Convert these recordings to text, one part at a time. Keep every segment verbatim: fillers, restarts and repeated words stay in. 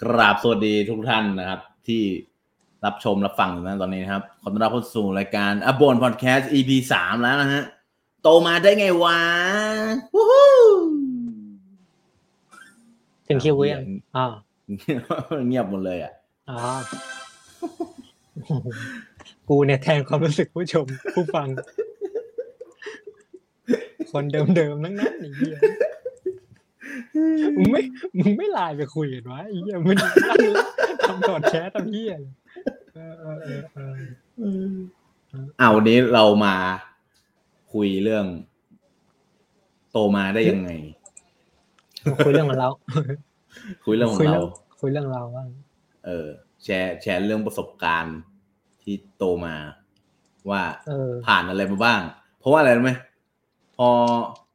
กราบสวัสดีทุกท่านนะครับที่รับชมรับฟังอยู่นะตอนนี้นะครับขอต้อนรับเข้าสู่รายการอโบนพอดแคสต์ อี พี สามแล้วนะฮะโตมาได้ไงวะวู้ฮู้ถึงคิวเว้ยอ่าเงียบหมดเลยอ่ะอ๋อกูเนี่ยแทนความรู้สึกผู้ชมผู้ฟังคนเดิมๆนั่งนั่นไอ้เหี้ยมึงไม่มึงไม่ไลน์ไปคุยกันวะไอ้เหี้ยมันทำพอดแคสต์ทำเหี้ยเออๆๆเอาวันนี้เรามาคุยเรื่องโตมาได้ยังไงคุยเรื่องของเราคุยเรื่องของเราคุยเรื่องเราบ้างเออแชร์แชร์เรื่องประสบการณ์ที่โตมาว่าผ่านอะไรมาบ้างเพราะว่าอะไรรู้ไหมพอ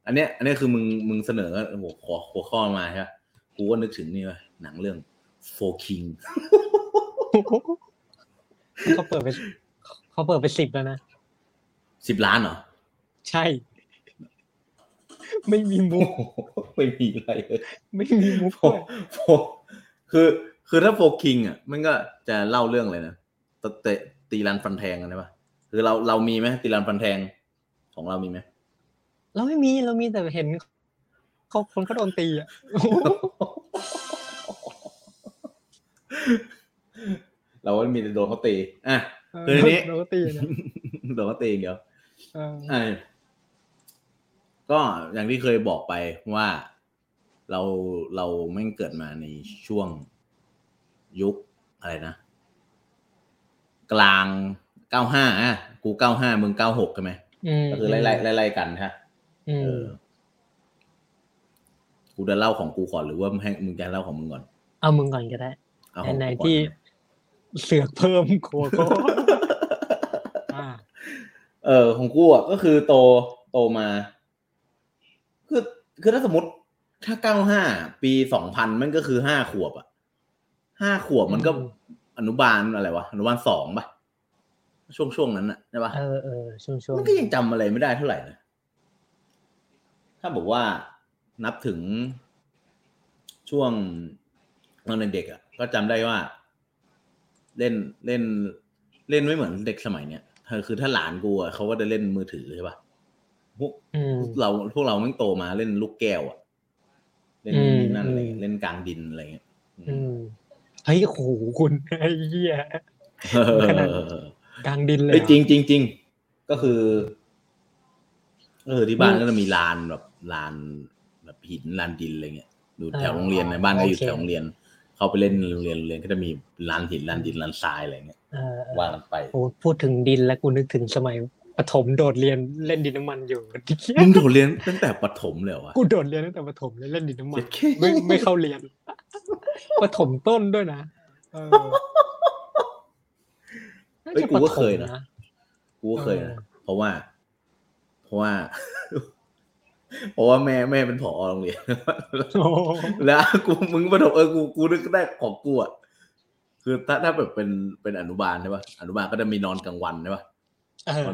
อันเนี้ยอันนี้คือมึงมึงเสนอหัวข้อหัวข้อมาใช่ป่ะกูก็นึกถึงนี่ว่ะหนังเรื่องโฟคิงเขาเปิดไปเขาเปิดไปสิบแล้วนะสิบล้านเหรอใช่ไม่มีมุกไม่มีอะไรเลยไม่มีมุกคือคือถ้าโฟคิงอ่ะมันก็จะเล่าเรื่องอะไรนะเตะตีรันฟันแทงกันใช่ป่ะคือเราเรามีไหมตีรันฟันแทงของเรามีไหมเราไม่มีเรามีแต่เห็นเขาคนเขาโดนตีอ่ะเราไม่มีแต่โดนเขาตีอ่ะคือนี้โดนเขาตีนะโดนเขาตีเดี๋ยวอ่าก็อย่างที่เคยบอกไปว่าเราเราไม่เกิดมาในช่วงยุคอะไรนะกลางเก้าห้าอ่ะกูเก้าห้ามึงเก้าหกใช่ไหมก็คือไล่ๆไล่ๆกันฮะเออกูจะเล่าของกูก่อนหรือว่ามึงจะเล่าของมึงก่อนเอามึงก่อนก็ได้ไหนที่เสือกเพิ่มโคโค่เออของกูอ่ะก็คือโตโตมาคือคือถ้าสมมติถ้าเก้าห้าปีสองพันมันก็คือห้าขวบอ่ะห้าขวบมันก็อนุบาลอะไรวะอนุบาลสองป่ะช่วงช่วงนั้นน่ะใช่ป่ะเออๆช่วงๆมันก็ยังจำอะไรไม่ได้เท่าไหร่นะถ้าบอกว่านับถึงช่วงตอนเด็กๆอ่ะก็จำได้ว่าเล่นเล่นเล่นไม่เหมือนเด็กสมัยเนี้ยคือถ้าหลานกูอ่ะเขาก็จะเล่นมือถือใช่ป่ะพวกเราพวกเราแม่งโตมาเล่นลูกแก้วอ่ะเล่นนั่นอะไรเล่นกลางดินอะไรเงี้ยอืมเฮ้ยโหคุณไอ้เหี้ยกลางดินเลยจริงจริงจริงก็คือเออที่บ้านก็จะมีลานแบบลานแบบหินลานดินอะไรเงี้ยดูแถวโรงเรียนในบ้านก็อยู่แถวโรงเรียนเข้าไปเล่นโรงเรียนโรงเรียนก็จะมีลานหินลานดินลานทรายอะไรเงี้ยว่ากันไปโอ้พูดถึงดินแล้วกูนึกถึงสมัยประถมโดดเรียนเล่นดินน้ำมันอยู่มึงโดดเรียนตั้งแต่ประถมเลยวะกูโดดเรียนตั้งแต่ประถมเลยเล่นดินน้ำมันไม่ไม่เข้าเรียนประถมต้นด้วยนะเออไอ้กูก็เคยนะกูก็เคยนะเพราะว่าเพราะว่าเพราะว่าแม่แม่เป็นผอโรงเรียนแล้วกูมึงประถมเออกูกูนึกได้ของกูอ่ะคือถ้าถ้าแบบเป็นเป็นอนุบาลใช่ป่ะอนุบาลก็จะมีนอนกลางวันใช่ป่ะ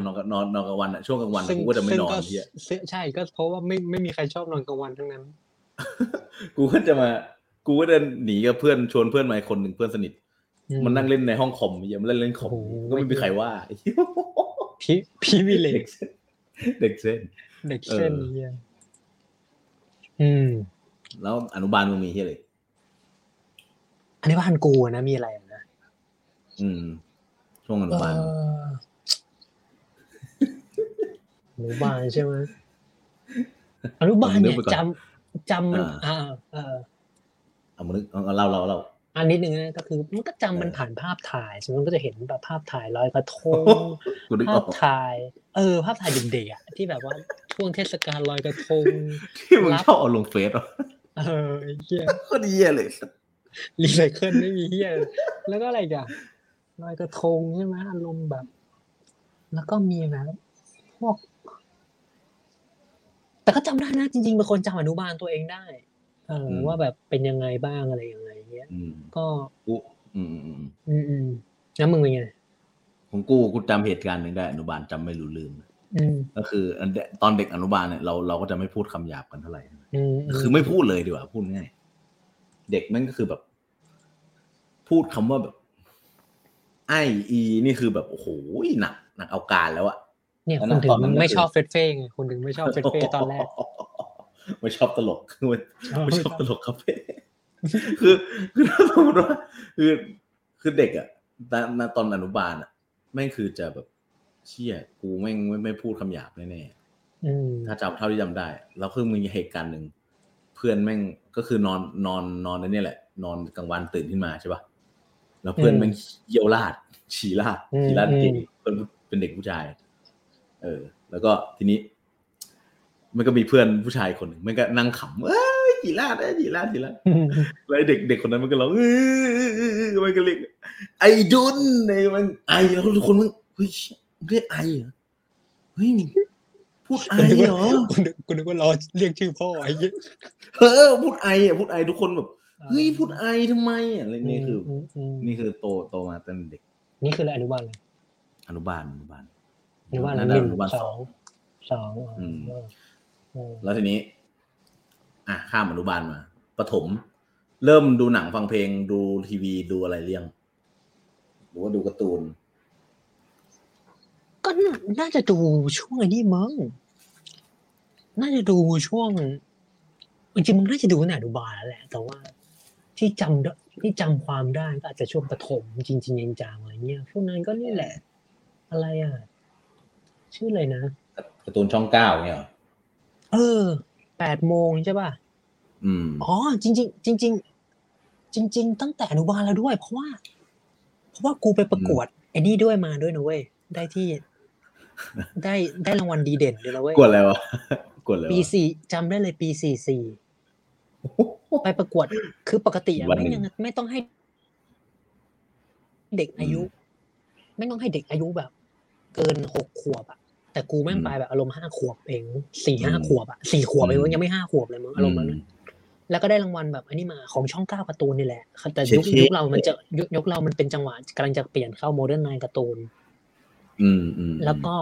นอนนอนนอนกลางวันอ่ะช่วงกลางวันกูก็จะไม่นอนเหี้ยใช่ก็เพราะว่าไม่ไม่มีใครชอบนอนกลางวันทั้งนั้นกูก็จะมากูก็เดินหนีกับเพื่อนชวนเพื่อนมาคนหนึ่งเพื่อนสนิทมันนั่งเล่นในห้องคอมอย่ามาเล่นเล่นคอมก็ไม่มีใครว่าพี่พี่วิเลกเด็กเส้นเด็กเส้นเฮียอืมแล้วอนุบาลมึงมีเฮียอะไรอนุบาลกูนะมีอะไรนะอืมช่วงอนุบาลอนุบาลใช่ไหมอนุบาลเนี่ยจำจำมันอ่าเออเอามันเอาเล่าเราเราอันนิดนึงนะก็คือมันก็จำมันผ่านภาพถ่ายสมมติก็จะเห็นแบบภาพถ่ายลอยกระทงภาพถ่ายเออภาพถ่ายเด็กๆอ่ะที่แบบว่าช่วงเทศกาลลอยกระทงที่มึงชอบเอาลงเฟซเหรอเออไอ้เหี้ยโคตรเหี้ยเลยรีไซเคิลไม่มีเหี้ยแล้วก็อะไรอีกอ่ะลอยกระทงใช่มั้ยอารมณ์แบบแล้วก็มีนะพวกแต่ก็จำได้นะจริงๆเป็นคนจำอนุบาลตัวเองได้เออว่าแบบเป็นยังไงบ้างอะไรยังไงเงี้ยก็กูอืมอืมอืมแล้วมึงเป็นไงของกูกูจำเหตุการณ์นึงได้อนุบาลจำไม่รู้ลืมก็คือตอนเด็กอนุบาลเนี่ยเราเราก็จะไม่พูดคำหยาบกันเท่าไหร่คือไม่พูดเลยดีกว่าพูดง่ายเด็กนั่นก็คือแบบ พูดคำว่าแบบไออีนี่คือแบบโอ้โหหนักหนักเอาการแล้วอะเนี่ยคุณถึงไม่ชอบเฟสเฟ่ไงคุณถึงไม่ชอบเฟสเฟ่ตอนแรกไม่ชอบตลกไม่ชอบตลกครับคือคือถ้าสมมติว่าคือคือเด็กอะตอนอนุบาลอะแม่งคือจะแบบเชี่ยกูแม่งไม่ไม่พูดคำหยาบแน่ๆถ้าจำเท่าที่จำได้แล้วคือมีเหตุการณ์หนึ่งเพื่อนแม่งก็คือนอนนอนนอนนั่นนี่แหละนอนกลางวันตื่นขึ้นมาใช่ป่ะแล้วเพื่อนแม่งเยี่ยวราดฉี่ราดฉี่ราดจริงเป็นเป็นเด็กผู้ชายเออแล้วก็ทีนี้มันก็มีเพื่อนผู้ชายคนหนึ่งมันก็นั่งขำเอ้ยฉี่ราดเอ้ยฉี่ราดฉี่ราดแล้วเด็กเด็กคนนั้นมันก็ร้องเอ้ยมันก็เรียกไอ้ดุนไอ้มันไอ้แล้วทุกคนมึงเฮ้ยเรียกไอ้เหรอเฮ้ยพูดไอเหรอคุณคุณนึกว่ารอเรียกชื่อพ่อไอ้เออพูดไออ่ะพูดไอทุกคนแบบเฮ้ยพูดไอทำไมอ่ะนี่คือนี่คือโตโตมาเป็นเด็กนี่คืออะไรอนุบาลเลยอนุบาลอนุบาลอนุบาลหนึ่งสองสองอืมแล้วทีนี้อ่ะข้ามอนุบาลมาประถมเริ่มดูหนังฟังเพลงดูทีวีดูอะไรเรื่องหรือว่าดูการ์ตูนก็น่าจะดูช่วงไอ้นี่มั้งน่าจะดูช่วงจริงๆมันน่าจะดูในอนุบาลแล้วแหละแต่ว่าที่จำที่จำความได้ก็อาจจะช่วงประถมจริงๆจังๆอะไรเงี้ยช่วงนั้นก็นี่แหละอะไรอ่ะชื่ออะไรนะการ์ตูนช่องเก้าเนี่ยเออแปดโมงใช่ป่ะอืมอ๋อจริงๆจริงๆจริงๆตั้งแต่อนุบาลแล้วด้วยเพราะว่าเพราะว่ากูไปประกวดไอ้นี่ด้วยมาด้วยนะเว้ยได้ที่ได้ได้รางวัลดีเด่นเลยนะเว้ยกดอะไรวะกดอะไรวะปีสี่จำได้เลยปีสี่สิบสี่ไปประกวดคือปกติอ่ะไม่ยังไม่ต้องให้เด็กอายุไม่ต้องให้เด็กอายุแบบเกินหกขวบอ่ะแต่กูแม่งไปแบบอารมณ์ห้าขวบเองสี่ ห้าขวบอ่ะสี่ขวบเองยังไม่ห้าขวบเลยมึงอารมณ์นั้นแล้วก็ได้รางวัลแบบอันนี้มาของช่องเก้าการ์ตูนนี่แหละแต่ยุคยุคเรามันจะยุคเรามันเป็นจังหวะกำลังจะเปลี่ยนเข้าโมเดิร์นไนน์การ์ตูนอืมๆแล้วก็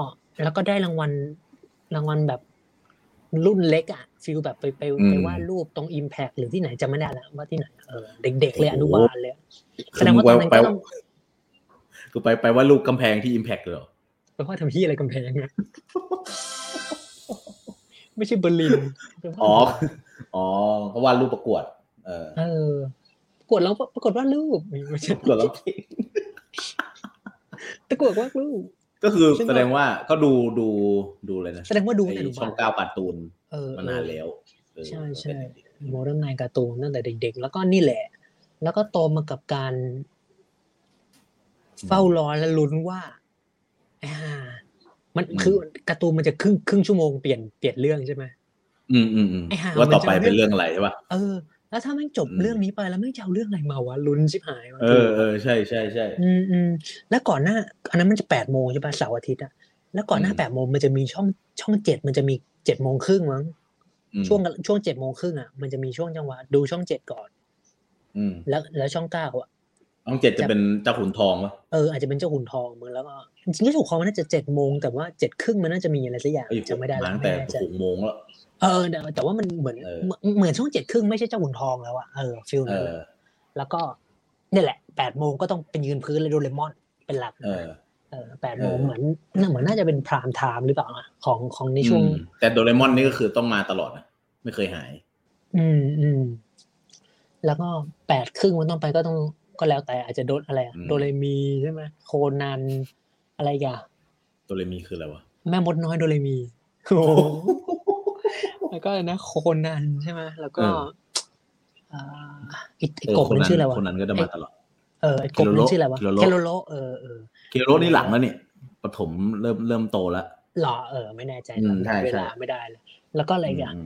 แล้วก็ได้รางวัลรางวัลแบบรุ่นเล็กอ่ะฟีลแบบไปไปไปวาดรูปตรง Impact หรือที่ไหนจำไม่ได้แล้วว่าที่ไหนเออเด็กๆเลยอนุบาลเลยแสดงว่าตอนนั้นก็ต้องกูไปไปวาดรูปกำแพงที่ Impact เหรอไปวาดทำที่อะไรกำแพงเนี่ยไม่ใช่เบอร์ลินอ๋ออ๋อก็วาดรูปประกวดเออเออประกวดแล้วประกวดวาดรูปไม่ใช่ประกวดแล้วประกวดวาดรูปก็คือแสดงว่าก็ดูดูดูเลยนะแสดงว่าดูในช่องเก้าการ์ตูนมานานแล้วใช่ใช่โมเดิร์นไนน์การ์ตูนตั้งแต่เด็กๆแล้วก็นี่แหละแล้วก็โตมากับการเฝ้ารอและลุ้นว่าอ่ามันคือการ์ตูนมันจะครึ่งครึ่งชั่วโมงเปลี่ยนเปลี่ยนเรื่องใช่ไหมอืมอืมอืมว่าต่อไปเป็นเรื่องอะไรใช่ป่ะเออแล้วถ้าแม่งจบเรื่องนี้ไปแล้วแม่งจะเอาเรื่องอะไรมาวะลุ้นชิบหายวะเออเออใช่ใช่ใช่อืมแล้วก่อนหน้าอันนั้นมันจะแปดโมงใช่ป่ะเสาร์อาทิตย์อะแล้วก่อนหน้าแปดโมงมันจะมีช่องช่องเจ็ดมันจะมีเจ็ดโมงครึ่งมั้งช่วงช่วงเจ็ดโมงครึ่งอะมันจะมีช่วงจังหวะดูช่องเจ็ดก่อนอืมแล้วแล้วช่องเก้าอะช่องเจ็ดจะเป็นเจ้าขุนทองวะเอออาจจะเป็นเจ้าขุนทองมึงแล้วก็จริงๆเจ้าขุนทองมันน่าจะเจ็ดโมงแต่ว่าเจ็ดครึ่งมันน่าจะมีอะไรสักอย่างจะไม่ได้แล้วแต่หกโมงแล้วเออแต่ว่ามันเหมือนเหมือนช่วงเจ็ดครึ่งไม่ใช่เจ้าขุนทองแล้วอะเออฟิลนั้นเลยแล้วก็นี่แหละแปดโมงก็ต้องเป็นยืนพื้นเลยโดเรมอนเป็นหลักเออเออแปดโมงเหมือนเหมือนน่าจะเป็นพรามไทม์หรือเปล่าของของในช่วงแต่โดเรมอนนี่ก็คือต้องมาตลอดนะไม่เคยหายอืมอืมแล้วก็แปดครึ่งมันต้องไปก็ต้องก็แล้วแต่อาจจะโดนอะไรโดเรมีใช่ไหมโคนันอะไรกันโดเรมีคืออะไรวะแม่มดน้อยโดเรมีแล้วก็นะโคนันใช่ไหมแล้วก็อ่าอีกกบมันชื่ออะไรวะโคนันก็จะมาตลอดเออไอ้กบมันชื่ออะไรวะเคโรโลเออเออเคโรโลนี่หลังแล้วนี่ปฐมเริ่มเริ่มโตแล้วหรอเออไม่แน่ใจเวลาไม่ได้แล้วแล้วก็อะไรกัน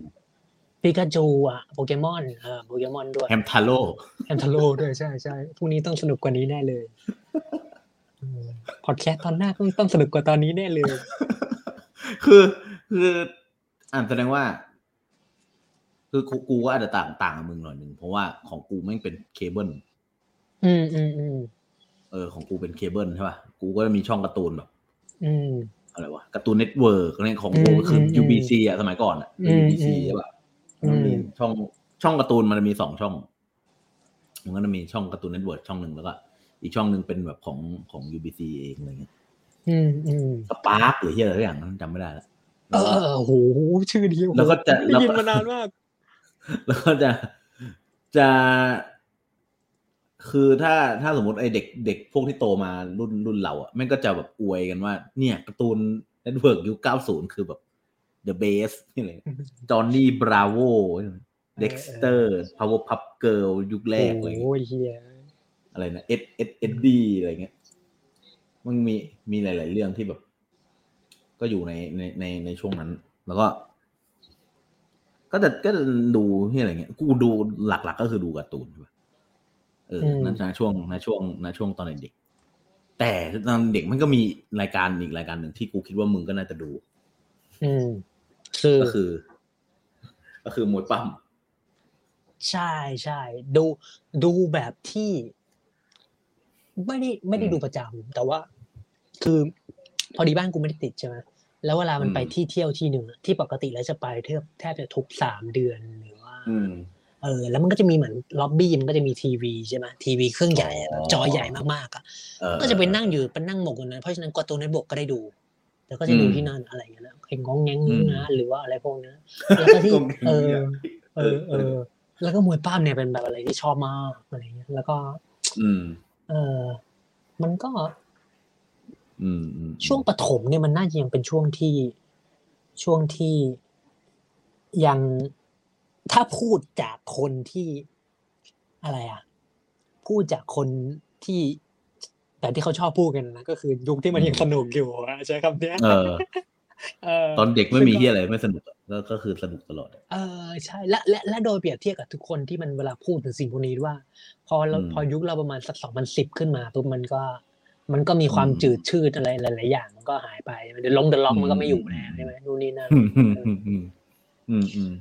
ปิกาจูอ่ะโปเกมอนเออโปเกมอนด้วยแฮมทาโร่แฮมทาโร่ด้วยใช่ใช่พรุ่งนี้ต้องสนุกกว่านี้แน่เลยพอดแคสต์ตอนหน้าต้องต้องสนุกกว่าตอนนี้แน่เลยคือคืออ่านแสดงว่าคือกูก็อาจจะต่างต่างกับมึงหน่อยนึงเพราะว่าของกูแม่งเป็นเคเบิลอืมอืมอืมเออของกูเป็นเคเบิลใช่ป่ะกูก็มีช่องการ์ตูนแบบอืมอะไรวะการ์ตูนเน็ตเวิร์กอะไรของกูคือ ยู บี ซี อ่ะสมัยก่อนอ่ะ ยู บี ซี ใช่ป่ะช่องช่องการ์ตูนมันมีสองช่อง มันก็จะมีช่องการ์ตูนเน็ตเวิร์คช่องนึงแล้วก็อีกช่องนึงเป็นแบบของของ ยู บี ซี เองอะไรเงี้ยอืมอืมสปาร์คหรือเหี้ยอะไรอย่างนั้นจำไม่ได้แล้วเออโอ้โหชื่อดีแล้วก็จะได้ยินมานานมากแล้วก็จะจะคือถ้าถ้าสมมุติไอ้เด็กเด็กพวกที่โตมารุ่นรุ่นเราอ่ะแม่งก็จะแบบอวยกันว่าเนี่ยการ์ตูนเน็ตเวิร์คยุคเก้าสิบคือแบบ The Best นี่เลย Johnny Bravo Dexter Powerpuff Girl ยุคแรกเลยโอ้ยเหี้ยอะไรนะ S S S D อะไรเงี้ยมันมีมีหลายๆเรื่องที่แบบก็อยู่ในในในในช่วงนั้นแล้วก็ก็จะก็ดูที่อะไรเงี้ยกูดูหลักๆก็คือดูการ์ตูนใช่ป่ะเออนั้นในช่วงในช่วงในช่วงตอนเด็กแต่ตอนเด็กมันก็มีรายการอีกรายการหนึ่งที่กูคิดว่ามึงก็น่าจะดูอืมคือก็คือก็คือมวยปั้มใช่ๆดูดูแบบที่ไม่ได้ไม่ได้ดูประจำแต่ว่าคือพอดีบ้านกูไม่ได้ติดใช่ไหมแล้วเวลามันไปที่เที่ยวที่หนึ่งที่ปกติแล้วจะไปแทบแทบจะทุกสามเดือนหรือว่าเออแล้วมันก็จะมีเหมือนล็อบบี้มันก็จะมีทีวีใช่ไหมทีวีเครื่องใหญ่จอใหญ่มากๆอ่ะก็จะไปนั่งอยู่เป็นนั่งหมกอยู่นั้นเพราะฉะนั้นการ์ตูนในบกก็ได้ดูแล้วก็จะดูที่นั่นอะไรอย่างเงี้ยเพลงง้องแง้งนะหรือว่าอะไรพวกนั้นแล้วก็ที่เออเออเออแล้วก็มวยปั้มเนี่ยเป็นแบบอะไรที่ชอบมากอะไรเงี้ยแล้วก็เออมันก็ช่วงปฐมเนี่ยมันน่าจะยังเป็นช่วงที่ช่วงที่ยังถ้าพูดจากคนที่อะไรอ่ะพูดจากคนที่แต่ที่เขาชอบพูดกันนะก็คือยุคที่มันยังสนุกอยู่อ่ะใช่ครับเนี่ยเออเออตอนเด็กไม่มีเหี้ยอะไรไม่สนุกแล้วก็คือสนุกตลอดเออใช่และและและโดยเปรียบเทียบกับทุกคนที่มันเวลาพูดถึงสิ่งพวกนี้ว่าพอเราพอยุคเราประมาณสักสองพันสิบขึ้นมาปุ๊บมันก็มันก็มีความจืดชืดอะไรหลายๆอย่างมันก็หายไปเดี๋ยวลงเดอะล็อกมันก็ไม่อยู่แล้วใช่มั้ยนู่นนี่นั่นอืม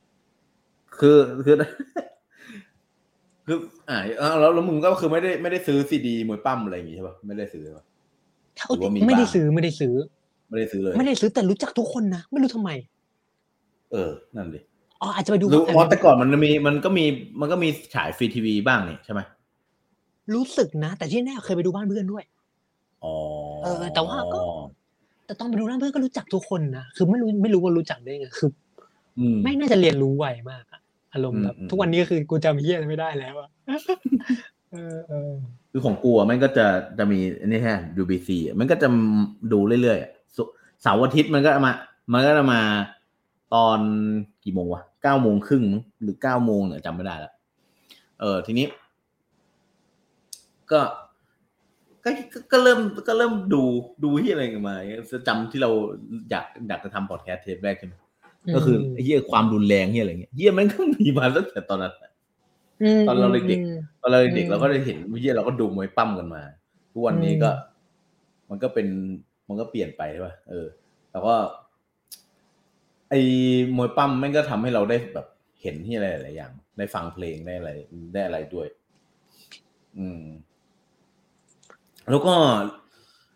ๆคือคือคืออ่าแล้วแล้วมึงก็คือไม่ได้ไม่ได้ซื้อซีดีมวยปั้มอะไรอย่างงี้ใช่ป่ะไม่ได้ซื้อป่ะไม่ได้ซื้อไม่ได้ซื้อไม่ได้ซื้อเลยไม่ได้ซื้อแต่รู้จักทุกคนนะไม่รู้ทำไมเออนั่นดิอ๋ออาจจะไปดูรู้อ๋อแต่ก่อนมันมีมันก็มีมันก็มีฉายฟรีทีวีบ้างนี่ใช่มั้ยรู้สึกนะแต่ที่แน่เคยไปดูบ้านเพื่อนด้วยอ๋อเออแต่ว่าก็แต่ต้องไปดูบ้านเพื่อนก็รู้จักทุกคนนะคือไม่รู้ไม่รู้ว่ารู้จักได้ไงคืออืมไม่น่าจะเรียนรู้ไวมากอารมณ์แบบทุกวันนี้คือกูจำเหี้ยอะไรไม่ได้แล้วอ่ะเออๆคือของกูอ่ะมันก็จะจะมีอันนี้แฮะ ยู บี ซี มันก็จะดูเรื่อยๆเสาร์อาทิตย์มันก็มามันก็จะมาตอนกี่โมงวะ เก้าโมงครึ่ง หรือ เก้าโมง เนี่ยจำไม่ได้แล้วเออทีนี้ก็ก็ก็เริ่มก็เริ่มดูดูที่อะไรกันมาจำที่เราอยากอยากจะทำพอดแคสต์เทปแรกใช่ไหมก็คือไอ้เหี้ยความรุนแรงเหี้ยอะไรเงี้ยเหี้ยมันก็มีมาตั้งแต่ตอนนั้นตอนเราเด็กๆตอนเราเด็กเราก็ได้เห็นเหี้ยเราก็ดูมวยปั้มกันมาทุกวันนี้ก็มันก็เป็นมันก็เปลี่ยนไปใช่ป่ะเออแล้วก็ไอ้มวยปั้มมันก็ทำให้เราได้แบบเห็นที่อะไรหลายอย่างได้ฟังเพลงได้อะไรได้อะไรด้วยอืมแล้วก็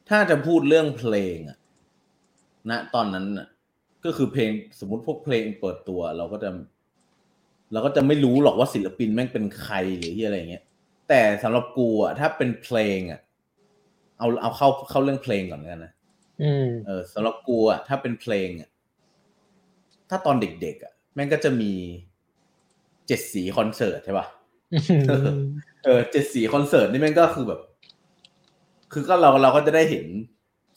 ถ้าจะพูดเรื่องเพลงอ่ะณตอนนั้นน่ะก็คือเพลงสมมุติพวกเพลงเปิดตัวเราก็จะเราก็จะไม่รู้หรอกว่าศิลปินแม่งเป็นใครหรืออะไรอย่างเงี้ยแต่สำหรับกูอ่ะถ้าเป็นเพลงอ่ะเอาเอาเข้าเข้าเรื่องเพลงก่อนแล้วกันนะอืมเออสำหรับกูอ่ะถ้าเป็นเพลงอ่ะถ้าตอนเด็กๆอ่ะแม่งก็จะมีเจ็ดสีคอนเสิร์ตใช่ป่ะเออเจ็ดสีคอนเสิร์ตนี่แม่งก็คือแบบคือก็เราเราก็จะได้เห็น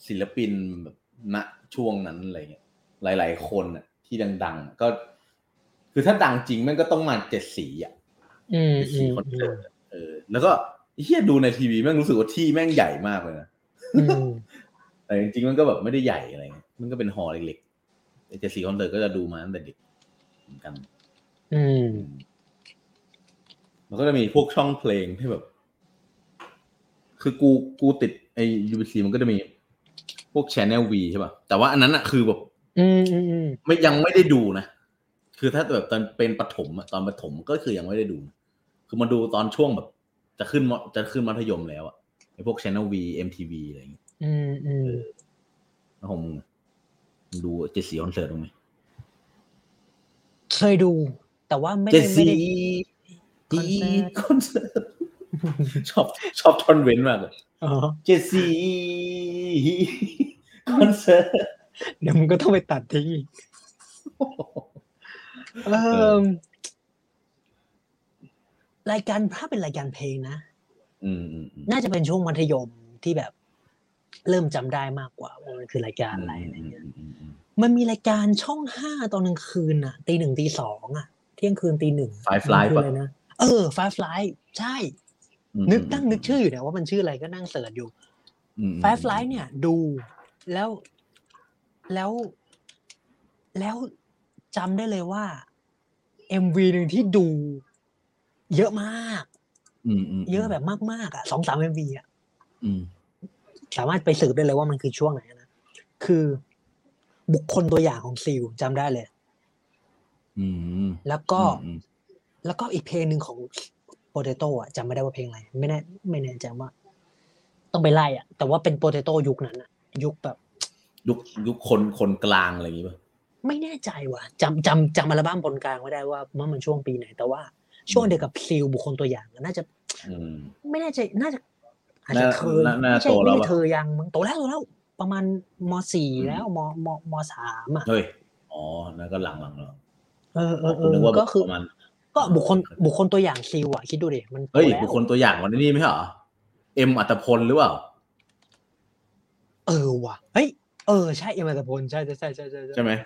ศิลปินแบบณช่วงนั้นอะไรเงี้ยหลายๆคนน่ะที่ดังๆก็คือถ้าดังจริงมันก็ต้องมาเจ็ดสีอ่ะอืมๆคนเออแล้วก็ไอ้เหี้ยดูในทีวีแม่งรู้สึกว่าที่แม่งใหญ่มากเลยนะอืมแต่จริงๆมันก็แบบไม่ได้ใหญ่อะไรเงี้ยมันก็เป็นหอเล็กๆไอ้เจ็ดสี่คอนเสิร์ตก็จะดูมาตั้งแต่เด็กเหมือนกันอืมมันก็จะมีพวกช่องเพลงที่แบบคือกูกูติดไอ้ ยู บี ซี มันก็จะมีพวก Channel V ใช่ป่ะแต่ว่าอันนั้นน่ะคือแบบอืมๆไม่ยังไม่ได้ดูนะคือถ้าแบบตอนเป็นประถมอ่ะตอนประถมก็คือยังไม่ได้ดูคือมาดูตอนช่วงแบบจะขึ้นจะขึ้นมัธยมแล้วอ่ะไอ้พวก Channel V เอ็ม ที วี อะไรอย่างเงี้ยอืมๆแล้วผมดูเจ็ดสีคอนเสิร์ตมั้ยเคยดูแต่ว่าไม่ได้ไม่ได้ จีคอนเสิร์ตชอบชอบทอนเว้นมากเลยอ๋อเจซีคอนเสิร์ตเดี๋ยวมึงก็ต้องไปตัดทิ้งอีกเอ่อรายการถ้าเป็นรายการเพลงนะอืมน่าจะเป็นช่วงมัธยมที่แบบเริ่มจำได้มากกว่าว่ามันคือรายการอะไรอะไรเงี้ยมันมีรายการช่องห้าตอนกลางคืนน่ะ ตีหนึ่ง ตีสอง อ่ะเที่ยงคืน ตีหนึ่ง Firefly ป่ะเออ Firefly ใช่นึกตั้งนึกชื่ออยู่นะว่ามันชื่ออะไรก็นั่งเสิร์ชอยู่ Firefly เนี่ยดูแล้วแล้วแล้วจำได้เลยว่า เอ็ม วี นึงที่ดูเยอะมากเยอะแบบมากๆอ่ะ สองสาม เอ็ม วี อ่ะสามารถไปสืบได้เลยว่ามันคือช่วงไหนนะคือบุคคลตัวอย่างของซีลจำได้เลยแล้วก็แล้วก็อีกเพลงหนึ่งของโปเตโต้อ่ะจำไม่ได้ว่าเพลงอะไรไม่แน่ไม่แน่ใจว่าต้องไปไล่อ่ะแต่ว่าเป็นโปเตโต้ยุคนั้นอ่ะยุคแบบยุคยุคคนคนกลางอะไรอย่างงี้ป่ะไม่แน่ใจว่ะจำจำจำอัลบั้มคนกลางไม่ได้ว่าว่ามันช่วงปีไหนแต่ว่าช่วงเดียวกับซีลบุคคลตัวอย่างน่าจะไม่แน่ใจน่าจะอาจจะเธอไม่ใช่ไม่เธอยังมึงโตแล้วโตแล้วประมาณม.สี่ แล้วมมม.สาม อ่ะเฮ้ยอ๋อแล้วก็หลังๆแล้วเออๆก็คือก็บุคคลบุคคลตัวอย่างซีลอ่ะคิดดูดิมันเฮ้ยบุคคลตัวอย่างวันนี้มั้ยเหรอเอ็มอัตพลหรือเปล่าเออว่ะเฮ้ยเออใช่เอ็มอัตพลใช่ๆๆๆใช่มั้ย